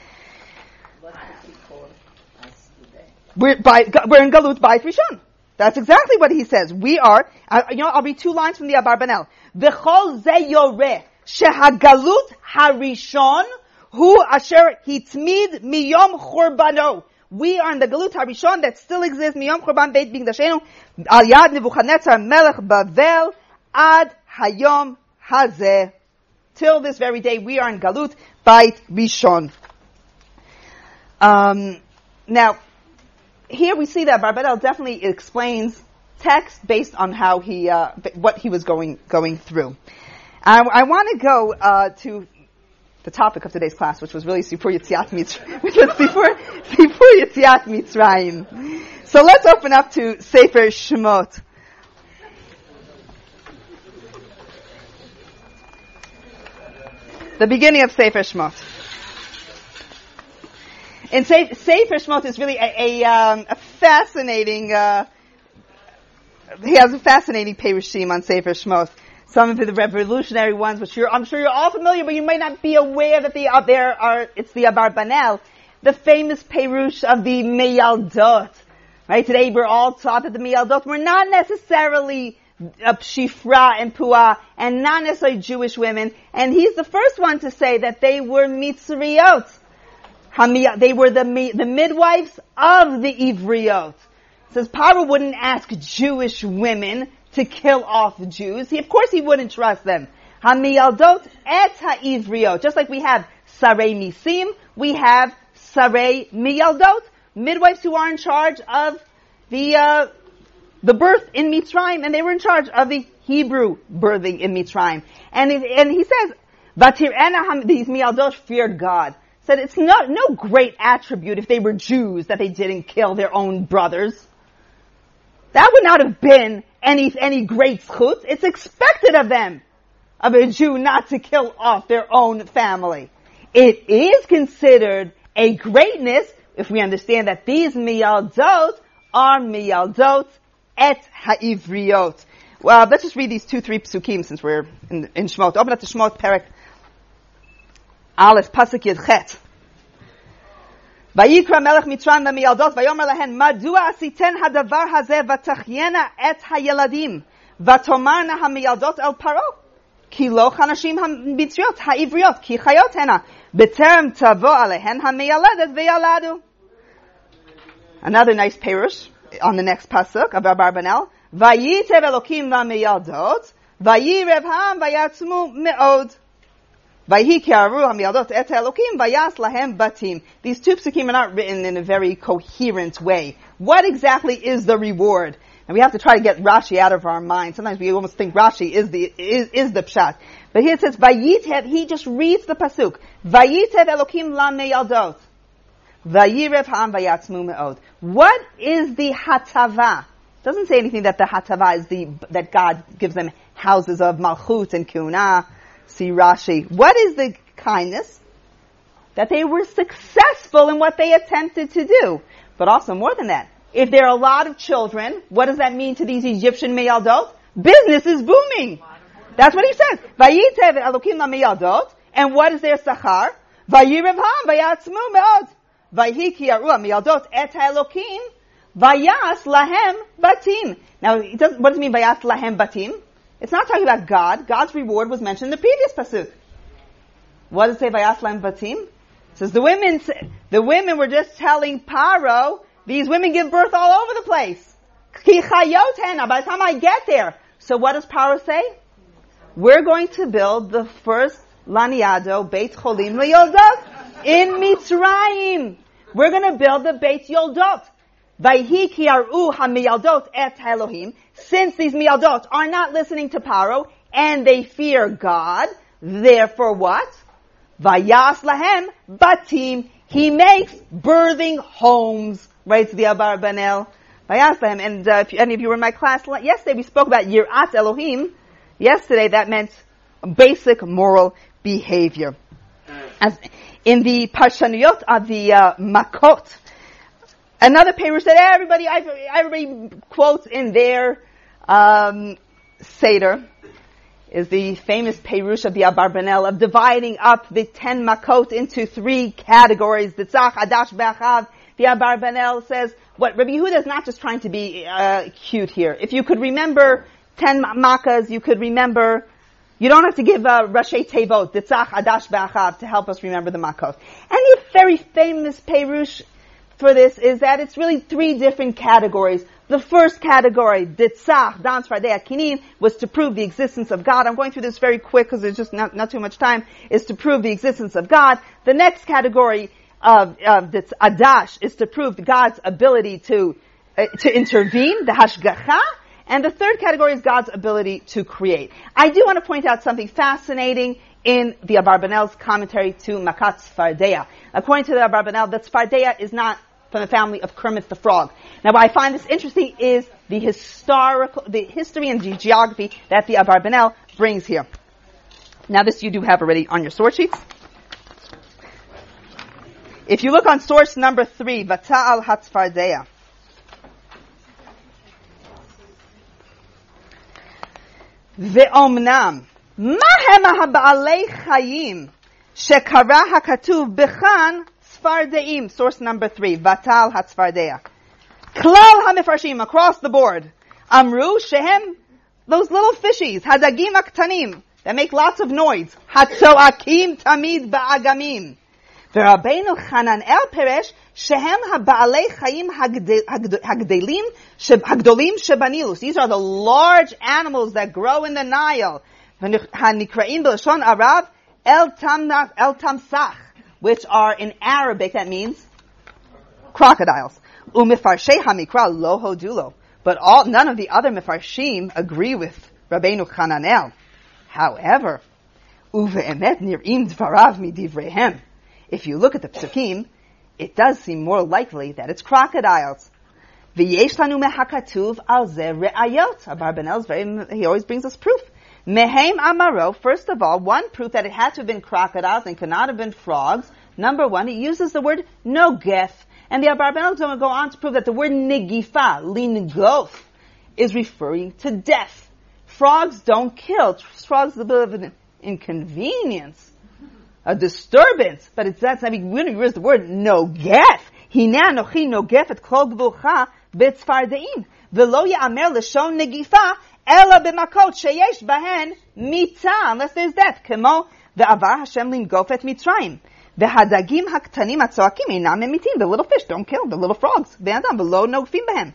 We're, by, we're in Galut Beit Rishon. That's exactly what he says. We are, uh, you know, I'll read two lines from the Abarbanel. V'chol ze yoreh sheHagalut harishon hu asher hitmid miyom chorbano. We are in the Galut harishon that still exists. Miyom chorban beit mikdashenu al yad Nebuchadnezzar melech Bavel ad hayom hazeh. Till this very day, we are in Galut Beit Rishon. Um, now. Here we see that Abarbanel definitely explains text based on how he, uh, what he was going, going through. I, I want to go, uh, to the topic of today's class, which was really Sipur Yetziat Mitzrayim, which was Sipur, Sipur Yetziat Mitzrayim. So let's open up to Sefer Shemot. The beginning of Sefer Shemot. And Sefer Shemot is really a, a, um, a fascinating, uh, he has a fascinating Perushim on Sefer Shemot. Some of the revolutionary ones, which you're, I'm sure you're all familiar, but you might not be aware that they are, there are, it's the Abarbanel, the famous Perush of the Meyaldot. Right? Today we're all taught that the Meyaldot were not necessarily Shifra and Puah, and not necessarily Jewish women, and he's the first one to say that they were Mitzrayot. They were the the midwives of the Ivriot. It says Paro wouldn't ask Jewish women to kill off Jews. He, of course, he wouldn't trust them. Hamiyaldot et haivriot. Just like we have Sarei Misim, we have Sarei Miyaldot, midwives who are in charge of the uh, the birth in Mitzrayim, and they were in charge of the Hebrew birthing in Mitzrayim. And it, and he says, Vatirena, these Miyaldot feared God. Said it's not, no great attribute if they were Jews that they didn't kill their own brothers. That would not have been any, any great schutz. It's expected of them, of a Jew, not to kill off their own family. It is considered a greatness if we understand that these miyaldot are miyaldot et ha'ivriot. Well, let's just read these two, three psukim since we're in, in Shemot. Open up to Shemot, Perek. Aleph pasuk yedchet. Vayikra melech Mitzrayim lemiyaldot vayomer lahen madua asiten hadavar hazeh vatachyena et hayeladim vatomarna hamiyaldot el paro ki lo hanashim hamitzriot haivriot ki chayot hena beterem tavo alehen hamiyaledet veyaladu. Another nice perush on the next pasuk of Abarbanel. Vayitev Elokim lemiyaldot vayirev ham vayatzmu meod. These two psukim are not written in a very coherent way. What exactly is the reward? And we have to try to get Rashi out of our mind. Sometimes we almost think Rashi is the is, is the pshat. But here it says, Vayitev, he just reads the pasuk. Vayitev Elokim lameyaldot. Vayirev ha'am vayatzmu me'od. What is the hatava? It doesn't say anything that the hatava is the, that God gives them houses of malchut and kunah. See Rashi. What is the kindness? That they were successful in what they attempted to do. But also more than that, if there are a lot of children, what does that mean to these Egyptian meyaldot? Business is booming. That's what he says. Vayitzev Elokim lamiyadot. And what is their sachar? Vayirevham vayatzmu meod. Vayhiki yaru miyadot et haElokim vayas lahem batim. Now, it doesn't, what does it mean vayas lahem batim? It's not talking about God. God's reward was mentioned in the previous pasuk. What does it say vayas lahem batim? It says the women, the women were just telling Paro, these women give birth all over the place. Ki chayot henna, by the time I get there. So what does Paro say? We're going to build the first laniado, Beit Cholim Leyoldot, in Mitzrayim. We're going to build the Beit Yoldot. Vayhi ki aru hamiyaldot et Elohim. Since these miyaldot are not listening to Paro, and they fear God, therefore what? Vayas lahem batim. He makes birthing homes, writes the Abarbanel. Vayas lahem. And uh, if any of you were in my class yesterday, we spoke about Yirat Elohim. Yesterday, that meant basic moral behavior. As in the Parshanuyot of the uh, Makot, another paper said everybody, everybody quotes in their um, Seder, is the famous Perush of the Abarbanel of dividing up the ten Makot into three categories. The Tzach, Adash, Be'achav. The Abarbanel says, what Rabbi Yehuda is not just trying to be uh, cute here. If you could remember ten makas, you could remember. You don't have to give uh, Rashi Tevot, Ditzach, Adash, Be'achav to help us remember the makos. And the very famous Perush for this is that it's really three different categories. The first category, Ditzach, Dans Fardei Akinin, was to prove the existence of God. I'm going through this very quick because there's just not, not too much time, is to prove the existence of God. The next category of, of Ditz, Adash is to prove God's ability to, uh, to intervene, the Hashgacha. And the third category is God's ability to create. I do want to point out something fascinating in the Abarbanel's commentary to Makat Tzfardeya. According to the Abarbanel, the Tzfardeya is not from the family of Kermit the Frog. Now, what I find this interesting is the historical, the history and the geography that the Abarbanel brings here. Now, this you do have already on your source sheets. If you look on source number three, Vata'al HaTzfardeya. Ve'omnam, mahem ha'ba'alei chayim shekara hakatuv b'chan tzfardeim. Source number three, Vatal HaTzfardeya. Klal ha'mefarshim, across the board. Amru shehem, those little fishies, hadagim aktanim, that make lots of noise. Hatzoakim tamid ba'agamim. Ve'Rabbeinu Chananel peresh shehem ha'ba'alei chayim hagdelim hagdolim shebanilus. These are the large animals that grow in the Nile. Hanikraim b'lashon Arab el tamsach, which are in Arabic that means crocodiles. Umifarshei hamikra lo hodulo. But all none of the other mefarshim agree with Rabbeinu Chananel. However, uve'emet nirim dvarav midivrehem. If you look at the psukim, it does seem more likely that it's crocodiles. V'yesh lanu mehakatuv al ze re'ayot. Abarbanel's very, he always brings us proof. Mehem amaro, first of all, one proof that it had to have been crocodiles and could not have been frogs. Number one, he uses the word nogef. And the Abarbanel is going to go on to prove that the word negifa, lingof, is referring to death. Frogs don't kill. Frogs are a bit of an inconvenience, a disturbance, but it's that's I mean, when he reads the word nogef, hina nochi nogef et kol gvucha b'tzfardeim v'lo ya'amer l'shon negifa ela b'makot sheyesh bahen mita, unless there's death. Kemo ve'avar Hashem lingof et mitzrayim v'hadagim haktanim atzoakim inam emitim. The little fish don't kill, the little frogs v'adam v'lo nogfim bahem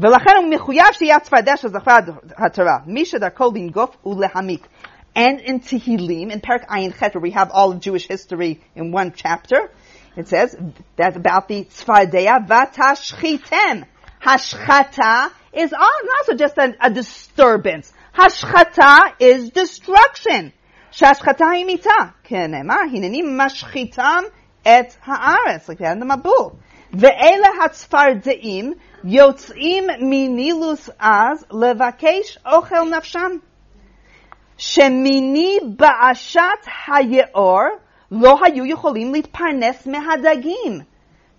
v'lachen hu mechuyav sheyat tzfardeya shezachra haTorah mi shedarko lingof ulehamik. And in Tehillim, in Perek Ayin Chet, where we have all of Jewish history in one chapter, it says that about the Tzfardeya, Vatashchitem. Hashchata is also just a, a disturbance. Hashchata is destruction. Shashchata imita. Kenema hineni mashchitam et ha'aretz. Like that in the Mabul. Ve'ele hatzfardeim yotzim minilus az levakesh ochel nafsham. Shemini ba'ashat hayeor lo hayu yicholim litparnes mehadagim.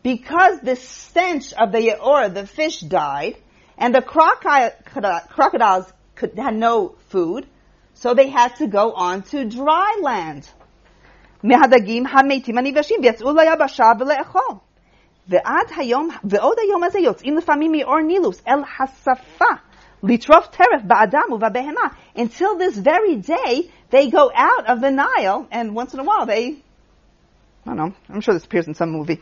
Because the stench of the yeor, the fish, died, and the crocodiles could, had no food, So they had to go on to dry land. Until this very day, they go out of the Nile, and once in a while they, I don't know, I'm sure this appears in some movie.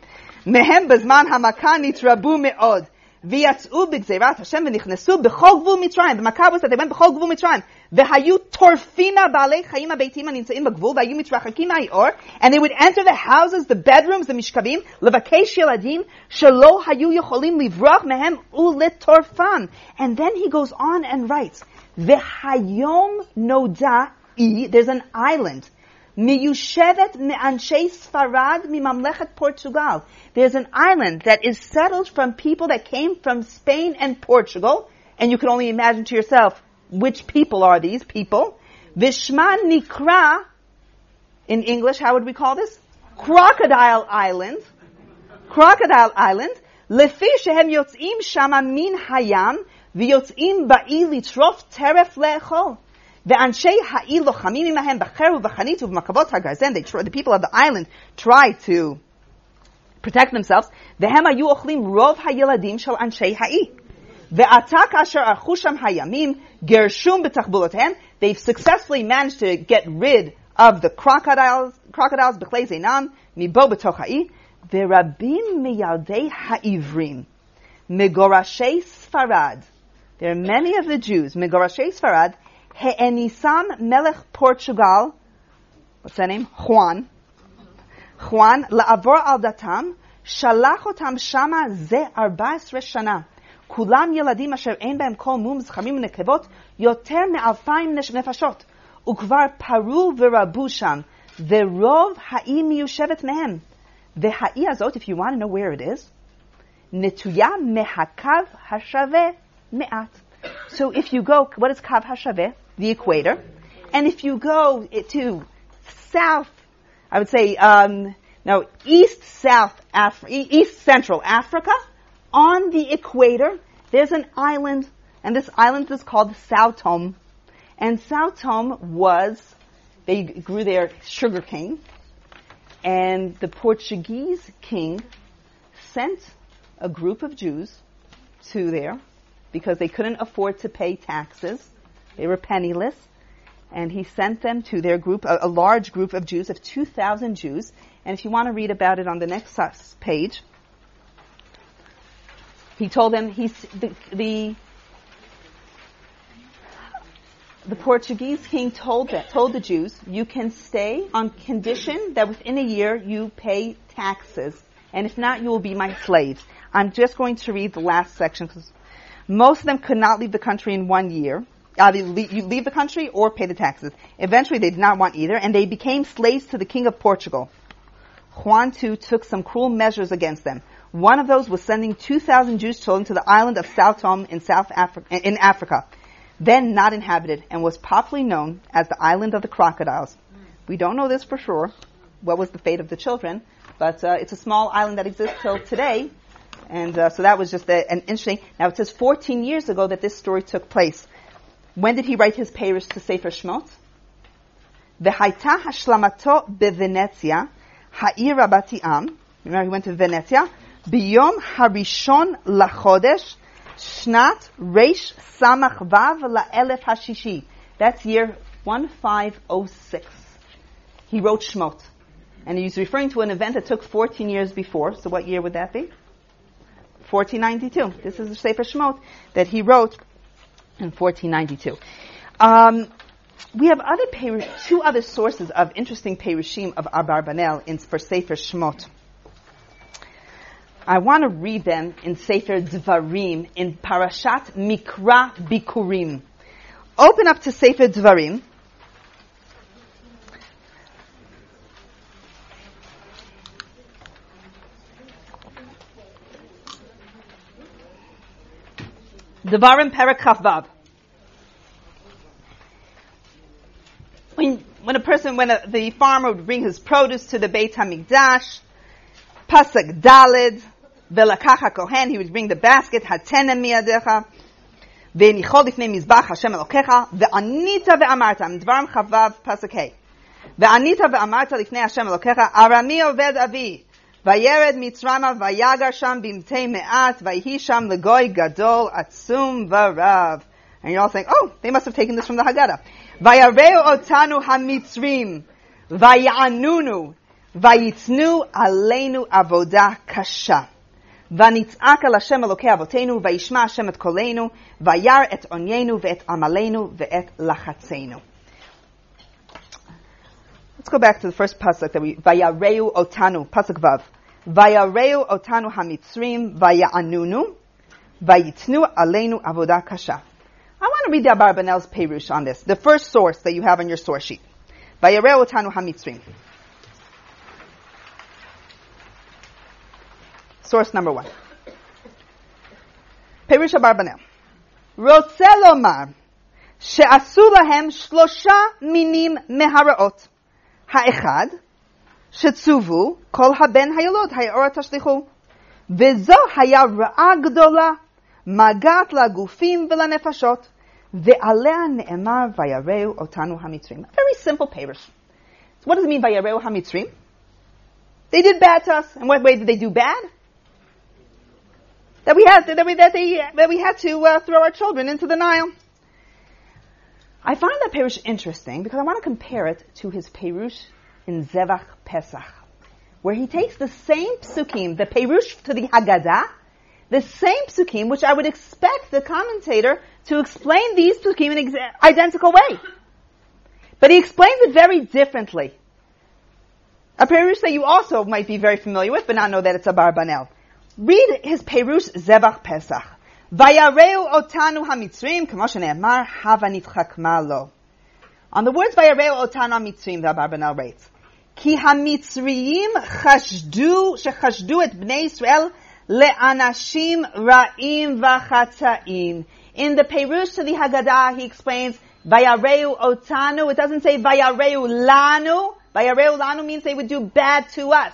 V'yatz'u b'gzeirat Hashem v'nichnesu b'chol gvul Mitzrayim. The Maccabos that they went b'chol gvul Mitzrayim. V'hayu torfina b'alei chayim ha'beitim ha'nimtzaim b'gvul v'hayu mitrachakim ha'or. And they would enter the houses, the bedrooms, the mishkabim, levakesh yeladim shelo hayu yocholim livrach mehem uletorfan. And then he goes on and writes, v'hayom noda'i, there's an island, miyushevet me'anshei Sfarad mimamlechet Portugal. There's an island that is settled from people that came from Spain and Portugal, and you can only imagine to yourself which people are these people. Vishman Nikra, in English, how would we call this? Crocodile Island. Crocodile Island. Lefi shehem yotzim shama min hayam v'yotzim ba'i litrof teref le'echol. The people of the island try to protect themselves. They've successfully managed to get rid of the crocodiles, crocodiles, there are many of the Jews, Megorashei Sfarad, He'enisam Melech Portugal, what's that name? Juan. Juan, la'avor al datam, shalachotam shama ze arba'asre shana. Kulam yeladim asher ein b'hem kol mum zchamim nekevot, yoter me'alfayim nefashot. Ukvar paru v'rabu sham, v'rov ha'i miyushevet mehem. V'ha'i azot, if you want to know where it is, netuya mehakav hashaveh me'at. So if you go, what is Kav HaShaveh? The equator. And if you go to south, I would say, um, no, east south Africa, east central Africa, on the equator, there's an island, and this island is called São Tomé. And São Tomé was, they grew their sugar cane, and the Portuguese king sent a group of Jews to there, because they couldn't afford to pay taxes. They were penniless. And he sent them to their group, a, a large group of Jews, of two thousand Jews. And if you want to read about it on the next page, he told them, he, the, the, the Portuguese king told them, told the Jews, you can stay on condition that within a year you pay taxes. And if not, you will be my slaves. I'm just going to read the last section, because most of them could not leave the country in one year. Either you leave the country or pay the taxes. Eventually, they did not want either, and they became slaves to the king of Portugal. Juan the Second took some cruel measures against them. One of those was sending two thousand Jewish children to the island of São Tomé in South Africa, in Africa, then not inhabited, and was popularly known as the Island of the Crocodiles. We don't know this for sure, what was the fate of the children, but uh, it's a small island that exists till today. And uh, so that was just a, an interesting... Now, it says fourteen years ago that this story took place. When did he write his Perush to Sefer Shmot? V'hayta hashlamato beVenezia, ha'ir rabati am. Remember, he went to Venezia. Biyom harishon lachodesh, shnat reish samach vav la'elef hashishi. That's year fifteen oh six. He wrote Shmot. And he's referring to an event that took fourteen years before. So what year would that be? fourteen ninety-two. This is the Sefer Shemot that he wrote in fourteen ninety-two. Um, we have other perush, two other sources of interesting perushim of Abarbanel in for Sefer Shemot. I want to read them in Sefer Dvarim in Parashat Mikra Bikurim. Open up to Sefer Dvarim. Devarim Perek Kafvav. When when a person, when a, the farmer would bring his produce to the Beit Hamikdash, Pasuk Daled, Velakacha Kohen, he would bring the basket, Hatena Miadecha, וניחול לפני מזבח השם אלוקיך, וענית ואמרת, מדברים חבב פסוק ה' וענית ואמרת לפני השם אלוקיך, ארמי עובד אבי, וירד מצרמה ויגר שם במתי מעט, ויהי שם לגוי גדול עצום ורב. And you're all saying, oh, they must have taken this from the Haggadah. ויראו אותנו המצרים, ויענונו, ויתנו עלינו עבודה קשה. ונצעק על השם אלוקי אבותינו, וישמע השם את קולנו, וירא את עוניינו ואת עמלנו ואת לחצנו. Let's go back to the first pasuk that we, ויראו אותנו, pasuk vav. ויראו אותנו המצרים, ויענונו, ויתנו עלינו עבודה קשה. I want to read the Abarbanel's Perush on this, the first source that you have on your source sheet. Vayareu Otanu Hamitzrim. Source number one. Perush Abarbanel. Rotze lomar she'asu lahem shlosha minim meharaot. Ha'echad she'tzuvu kol haben hayolod ha'orot hashlichu. Vezo haya ra'a gdola. מגעת לגופים ולנפשות, ועליה נאמר ויראו אותנו המצרים. A very simple parish. So what does it mean ויראו המצרים? They did bad to us. In what way did they do bad? That we had, that we, that they, that we had to uh, throw our children into the Nile. I find that parish interesting because I want to compare it to his parish in Zevach Pesach, where he takes the same psukim, the parish to the Haggadah, the same psukim, which I would expect the commentator to explain these psukim in an ex- identical way. But he explains it very differently. A perush that you also might be very familiar with, but not know that it's Abarbanel. Read his perush Zevach Pesach. Vayareu otanu hamitzrim, kamo shene'amar hava nitchakma lo. On the words Vayareu otanu hamitzrim, the Abarbanel writes, Ki hamitzriyim chashdu, shechashdu et bnei Yisrael, le'anashim ra'im v'chatzaim. In the Perush to the Haggadah, he explains, Vayareu otanu. It doesn't say Vayareu lanu. Vayareu lanu means they would do bad to us.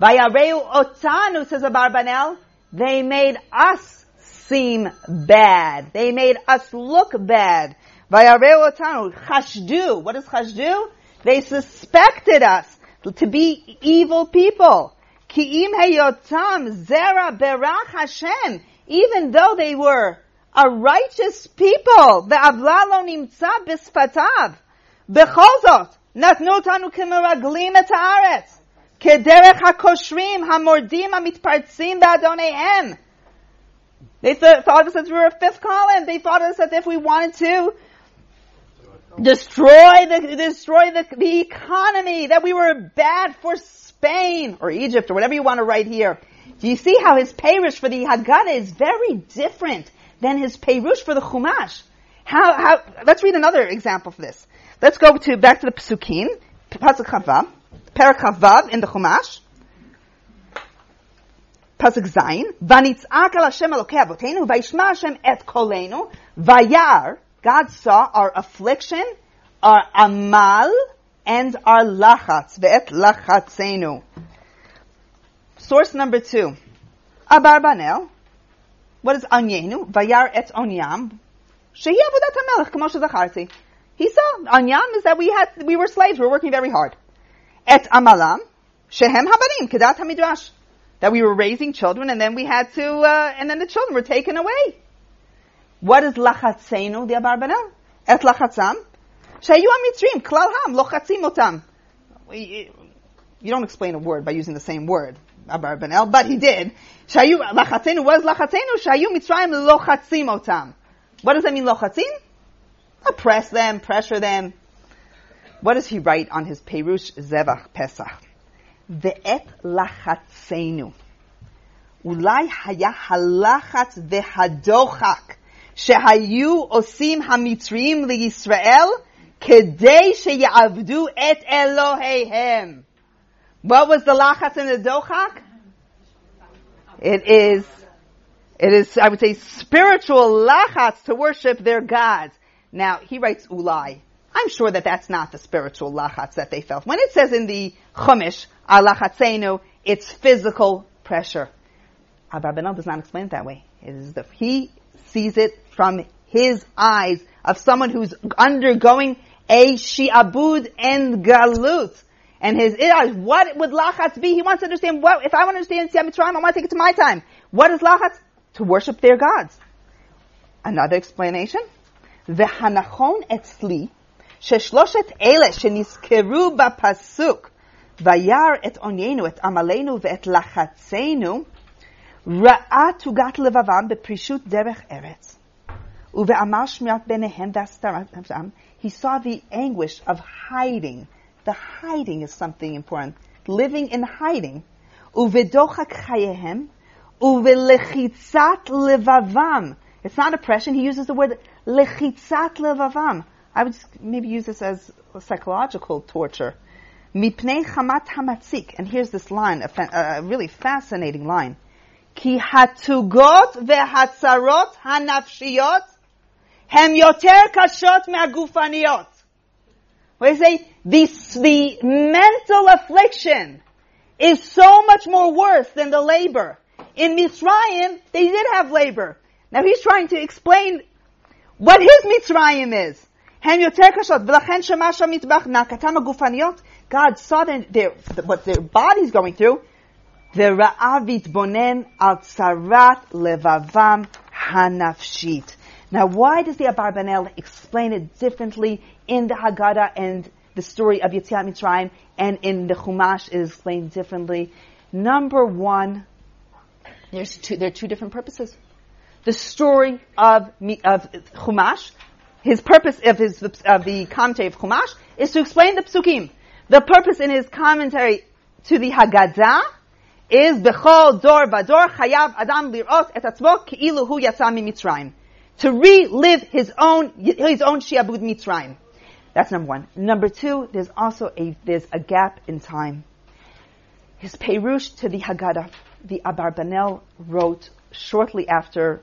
Vayareu otanu, says Abarbanel, they made us seem bad. They made us look bad. Vayareu otanu. Chashdu. What is chashdu? They suspected us to be evil people. Ki'im heyotam zera berach Hashem. Even though they were a righteous people, the avla lo nimtza bisfatav. Bechol zot natnu otanu kemeraglim et haaretz, kederech hakoshrim hamordim hamitpartzim be'adoneihem. They th- thought us as we were a fifth column. They thought us as if we wanted to destroy the destroy the, the economy, that we were bad for Spain or Egypt or whatever you want to write here. Do you see how his perush for the Haggadah is very different than his perush for the Chumash? How, how, let's read another example for this. Let's go to, back to the Pesukim, Pasuk Chavav, Perek Chavav in the Chumash, Pasuk Zayin, Vanitz'ak al Hashem Elokei Avotenu, Vayishma Hashem et Kolenu, Vayar, God saw our affliction, our amal, and our lachatz, ve'et lachatzenu. Source number two. Abarbanel. What is onyenu? Vayar et onyam. Shehi avodat hamelech, kamo shezacharti. He saw onyam is that we had, we were slaves, we were working very hard. Et amalam. Shehem habanim, kedat hamidrash. That we were raising children and then we had to, uh, and then the children were taken away. What is lachatzenu, the Abarbanel? Et lachatzam. Shayu Amitrim, Klal Ham, Lochatzim Otam. You don't explain a word by using the same word, Abarbanel, but he did. Shayu Lachatzenu was Lachatzenu, Shayu Mitzrayim Lochatzim Otam. What does that mean, Lochatzim? Oppress them, pressure them. What does he write on his Perush Zevach Pesach? Ve'et Lachatzenu. Ulai haya halachatz vehadochak. Shehayu osim hamitzrim liyisrael. Kedei she'yavdu et Eloheihem. What was the lachatz in the dochak? It is, it is, I would say, spiritual lachatz to worship their gods. Now, he writes ulai. I'm sure that that's not the spiritual lachatz that they felt. When it says in the Chumash, alachatzenu, it's physical pressure. Abarbanel does not explain it that way. It is the, he sees it from his eyes of someone who's undergoing a shi'abud and galut. And his eyes, what would lachas be? He wants to understand, what, if I want to understand Yetziat Mitzrayim, I want to take it to my time. What is lachas? To worship their gods. Another explanation. V'hanachon etzli, sheshloshet ele, shenizkeru bapasuk, vayar et onyenu, et amalenu, ve'et lachatzenu, ra'a tugat levavam beprishut derech eretz. Uve'amal shmirat benehem v'astaram. He saw the anguish of hiding. The hiding is something important. Living in hiding. Uvedochak chayehem, uvelechitzat levavam. It's not oppression. He uses the word lechitzat levavam. I would just maybe use this as psychological torture. Mipnei chamat hamatzik. And here's this line, a, fa- a really fascinating line. Ki hatugot vehatzarot hanafshiyot hem yoter kashot me'agufaniot. What do you say? This, the mental affliction is so much more worse than the labor. In Mitzrayim, they did have labor. Now he's trying to explain what his Mitzrayim is. God saw them, their, what their body's going through. Now why does the Abarbanel explain it differently in the Haggadah and the story of Yetziat Mitzrayim, and in the Chumash is explained differently? Number one, there's two, there are two different purposes. The story of, of Chumash, his purpose of his of the commentary of Chumash is to explain the Psukim. The purpose in his commentary to the Haggadah is Bechol Dor Vador Chayav Adam Lirot Et Atzmo Keilu Hu Yatsa Mitzrayim, to relive his own his own Shiabud Mitzrayim. That's number one. Number two, there's also a there's a gap in time. His Perush to the Haggadah, the Abarbanel wrote shortly after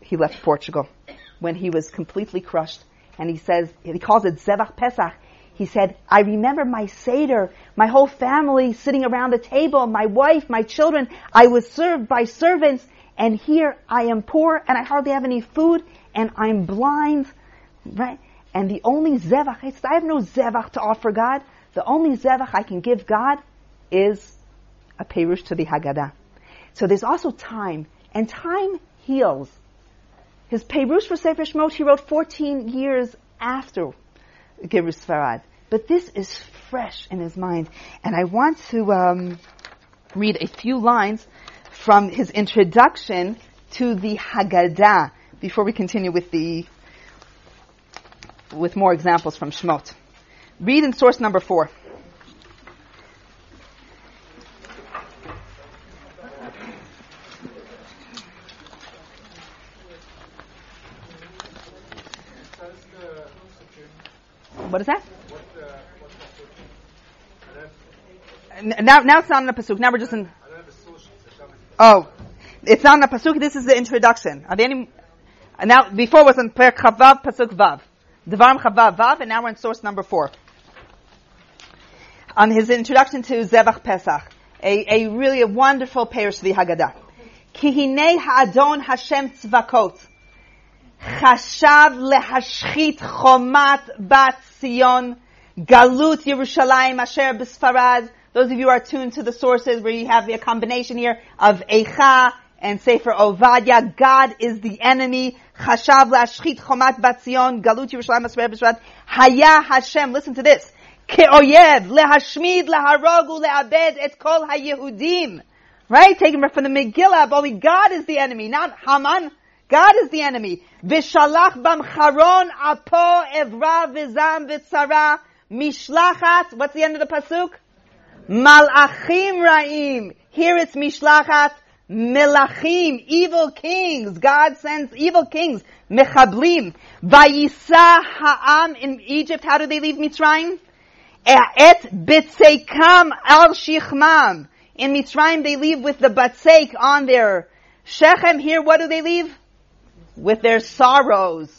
he left Portugal, when he was completely crushed. And he says, he calls it Zevach Pesach. He said, I remember my Seder, my whole family sitting around the table, my wife, my children. I was served by servants, and here I am poor, and I hardly have any food, and I'm blind, right? And the only zevach, I have no zevach to offer God. The only zevach I can give God is a perush to the Haggadah. So there's also time, and time heals. His perush for Sefer Shemot he wrote fourteen years after Gerus Sfarad, but this is fresh in his mind. And I want to um, read a few lines from his introduction to the Haggadah before we continue with the. With more examples from Shemot. Read in source number four. What is that? Now, now it's not in the pasuk. Now we're just in. Oh, it's not in the pasuk. This is the introduction. Are there any? Now, before it was in Perek Chavav, pasuk Vav. Devarim Chavav Vav, and now we're in source number four. On his introduction to Zevach Pesach, a, a really a wonderful perush to the Haggadah. Ki hinei ha'adon Hashem tzvakot, chashav lehashchit chomat bat Sion, galut Yerushalayim asher b'Sfarad. Those of you who are tuned to the sources where you have a combination here of Eicha and Sefer Ovadia, God is the enemy. Chashav la'ashchit chomat bat Zion, galut Yerushalayim asher b'Sfarad. Haya Hashem, listen to this. Ke'oyev lehashmid laharog ule'abed et kol haYehudim. Right? Taken from the Megillah, but only God is the enemy, not Haman. God is the enemy. V'shalach b'mcharon apo evra v'zam v'tzara mishlachat. What's the end of the pasuk? Malachim ra'im. Here it's mishlachat. Melachim, evil kings. God sends evil kings. Mechablim. Vayisa ha'am in Egypt. How do they leave Mitzrayim? Et betseikam al shichmam. In Mitzrayim they leave with the batseik on their shechem. Here what do they leave? With their sorrows.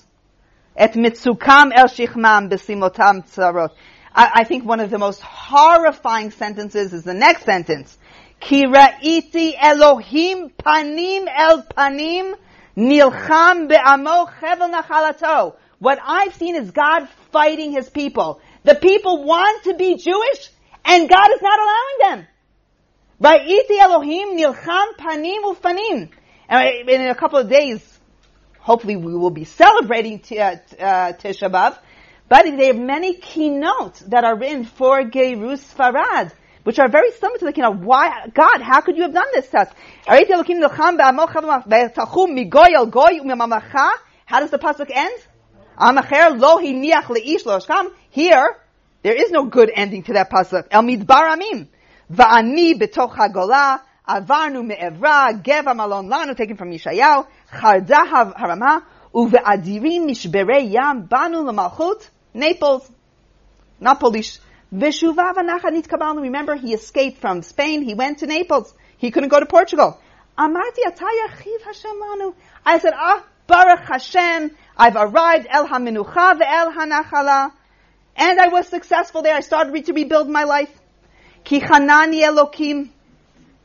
Et mitsukam el shichmam besimotam tsarot. I think one of the most horrifying sentences is the next sentence. Ki ra'iti Elohim panim el panim Nilcham be'amo chevel nachalato. What I've seen is God fighting his people. The people want to be Jewish, and God is not allowing them. Va'iti Elohim nilcham panim ufanim. And in a couple of days, hopefully we will be celebrating t- uh, t- uh, Tisha B'Av, but they have many keynotes that are written for Geirus Farad, which are very similar to the keynote. Why, God, how could you have done this to us? How does the pasuk end? Here, there is no good ending to that pasuk. El midbar amim. Va'ani b'toch ha'golah. Avarnu me'evra, geva malon lanu, taken from Yeshayahu, charda harama, uve'adirim mishberei yam, banu l'malchut, Naples, not Polish, v'shuva v'nachat nitkabalnu. Remember, he escaped from Spain, he went to Naples, he couldn't go to Portugal. Amarti ataya chiv Hashem lanu. I said, ah, baruch Hashem, I've arrived, el ha'menucha ve'el ha'nachala, and I was successful there, I started to rebuild my life. Ki chanani elokim,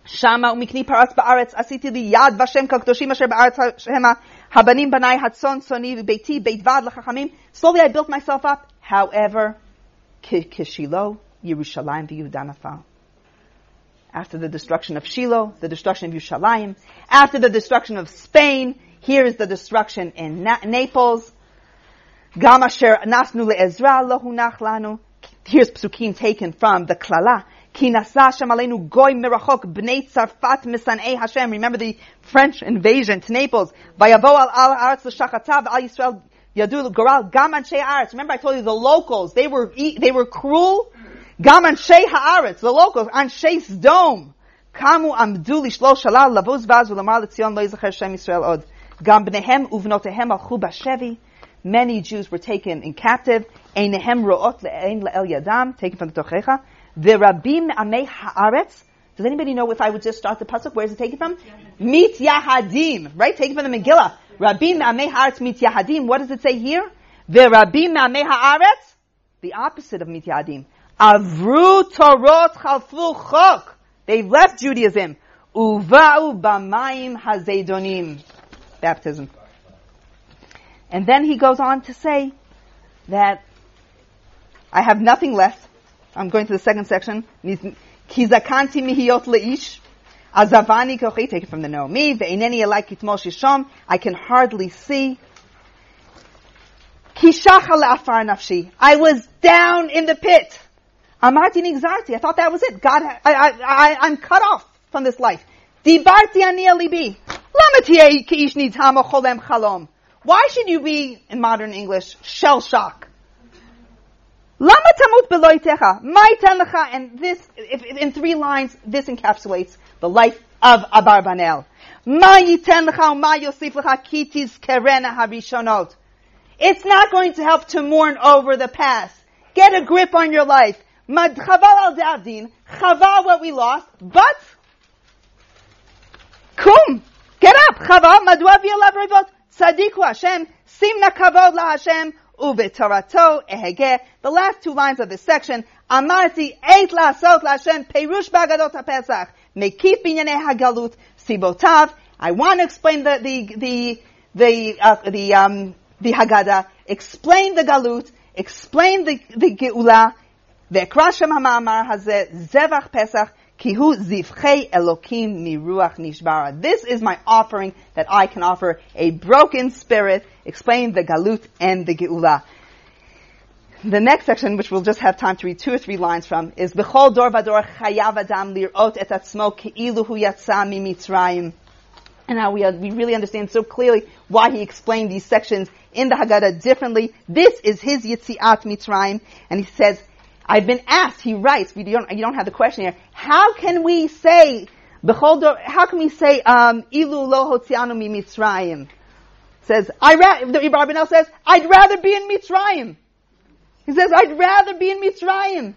Shama umikni paratz ba'aretz asiti li yad vashem kakdoshim asher ba'aretz shema habanim banai hatzon soni beiti beitvad l'chachamim. Slowly I built myself up. However, kishilo Yerushalayim v'Yehuda nafal. After the destruction of Shiloh, the destruction of Yerushalayim, after the destruction of Spain, here is the destruction in Na- Naples. Gam asher nasnu le'ezra lo hunach lanu. Here's psukim taken from the Klala. Remember the French invasion to Naples. Remember I told you the locals, they were, they were cruel. The locals, Anshei's dome. Many Jews were taken in captive. Einehem ro'ot le'ein le'el yadam, taken from the Tochecha. The Rabim Amei Haaretz. Does anybody know if I would just start the pasuk? Where is it taken from? Mit Yahadim, right? Taken from the Megillah. Rabim Amei Haaretz Mit Yahadim. What does it say here? The Rabim Amei Haaretz. The opposite of Mit Yahadim. Avru Torot Chalfu Chok. They've left Judaism. Uva'u Bamayim Hazeidonim. Baptism. And then he goes on to say that I have nothing left. I'm going to the second section. Kizakanti mihiyot leish, azavani kochi. Take it from the Naomi. Ve'ineni elai kitmol shishom. I can hardly see. Kishacha le'afar nafshi. I was down in the pit. Amarti nigzarti. I thought that was it. God, I, I, I, I'm cut off from this life. Dibarti ani el libi. Lama tiei keish nidham ocholem chalom. Why should you be, in modern English, shell shock? Lama tamut beloy techa, mai tamacha, and this, if, if, in three lines, this encapsulates the life of Abarbanel. Ma yiten lecha, ma yosif lecha, ki tizkerena harishonot. It's not going to help to mourn over the past. Get a grip on your life. Mad chaval al davdin, chaval what we lost, but, kum, get up, chaval, madwa v'yalav revot, tzadiku Hashem, simna kavod la Hashem, Uvetorato ehege. The last two lines of this section. Amarti eit la'asot la'Hashem peirush ba'agadot ha'pesach mekif binyanei ha'galut sibotav. I want to explain the the the the uh, the um the Haggadah. Explain the galut. Explain the the geula. Ve'ekra shem ha'ma'amar hazeh zevach pesach kihu zivchei elokim miruach nishbara. This is my offering that I can offer a broken spirit. Explain the galut and the geula. The next section, which we'll just have time to read two or three lines from, is B'chol dor vador chayav adam lirot et atzmo keilu hu yatsa mimitzrayim. And now we, are, we really understand so clearly why he explained these sections in the Haggadah differently. This is his Yitziat Mitzrayim. And he says, I've been asked, he writes, we don't, you don't have the question here, how can we say, B'chol dor, how can we say, um, ilu lo hotzianu mimitzrayim? Says, I ra- the Abarbanel says, I'd rather be in Mitzrayim. He says, I'd rather be in Mitzrayim.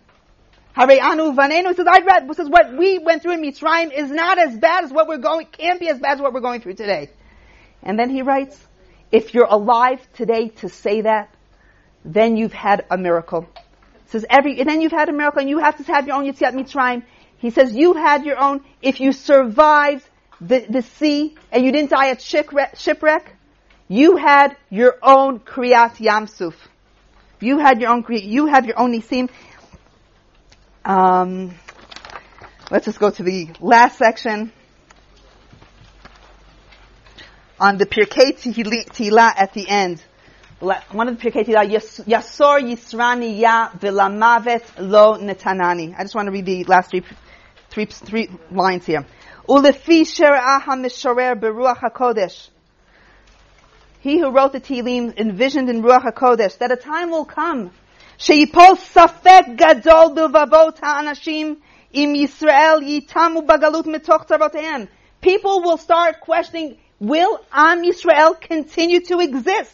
Hare anu vanenu. He says, I'd rather, says, what we went through in Mitzrayim is not as bad as what we're going, can't be as bad as what we're going through today. And then he writes, if you're alive today to say that, then you've had a miracle. He says, every, and then you've had a miracle and you have to have your own Yetziat Mitzrayim. He says, you had your own, if you survived the, the sea, and you didn't die at shipwreck, you had your own Kriyat Yamsuf. You had your own you had your own Nisim. Um, let's just go to the last section on the Pirkei Tehillah at the end. One of the Pirkei Tehillah, Yasor Yisrani Ya Vilamavet Lo Netanani. I just want to read the last three, three, three lines here. Ulefi Shera'ah HaMishorer Beruach HaKodesh. He who wrote the Tehillim envisioned in Ruach HaKodesh that a time will come Sheipol Safek Gadol B'Vavot HaAnashim Im Yisrael Yitamu Bagalut Mitoch Tzaroteihem. People will start questioning, will Am Yisrael continue to exist?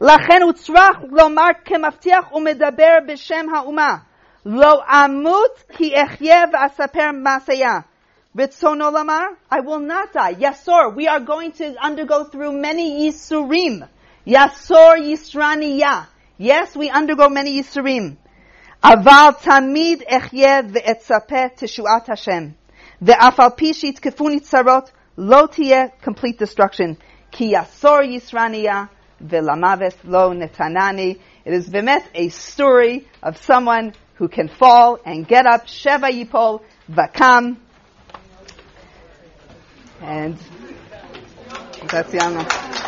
Lachen utzrach lomar kemaftiach umedaber b'shem ha'uma lo amut ki echyev asaper masaya v'tzono lamar. I will not die. Yasor, we are going to undergo through many yisurim. Yasor yisraniya. Yes, we undergo many yisurim. Aval tamid echyev ve'etzapeh teshuat Hashem ve'afal pishit kefuni tzarot lo tieh complete destruction ki yasor yisraniya. Velamaves lo netanani. It is bemet a story of someone who can fall and get up. Sheva yipol vakam. And that's the animal.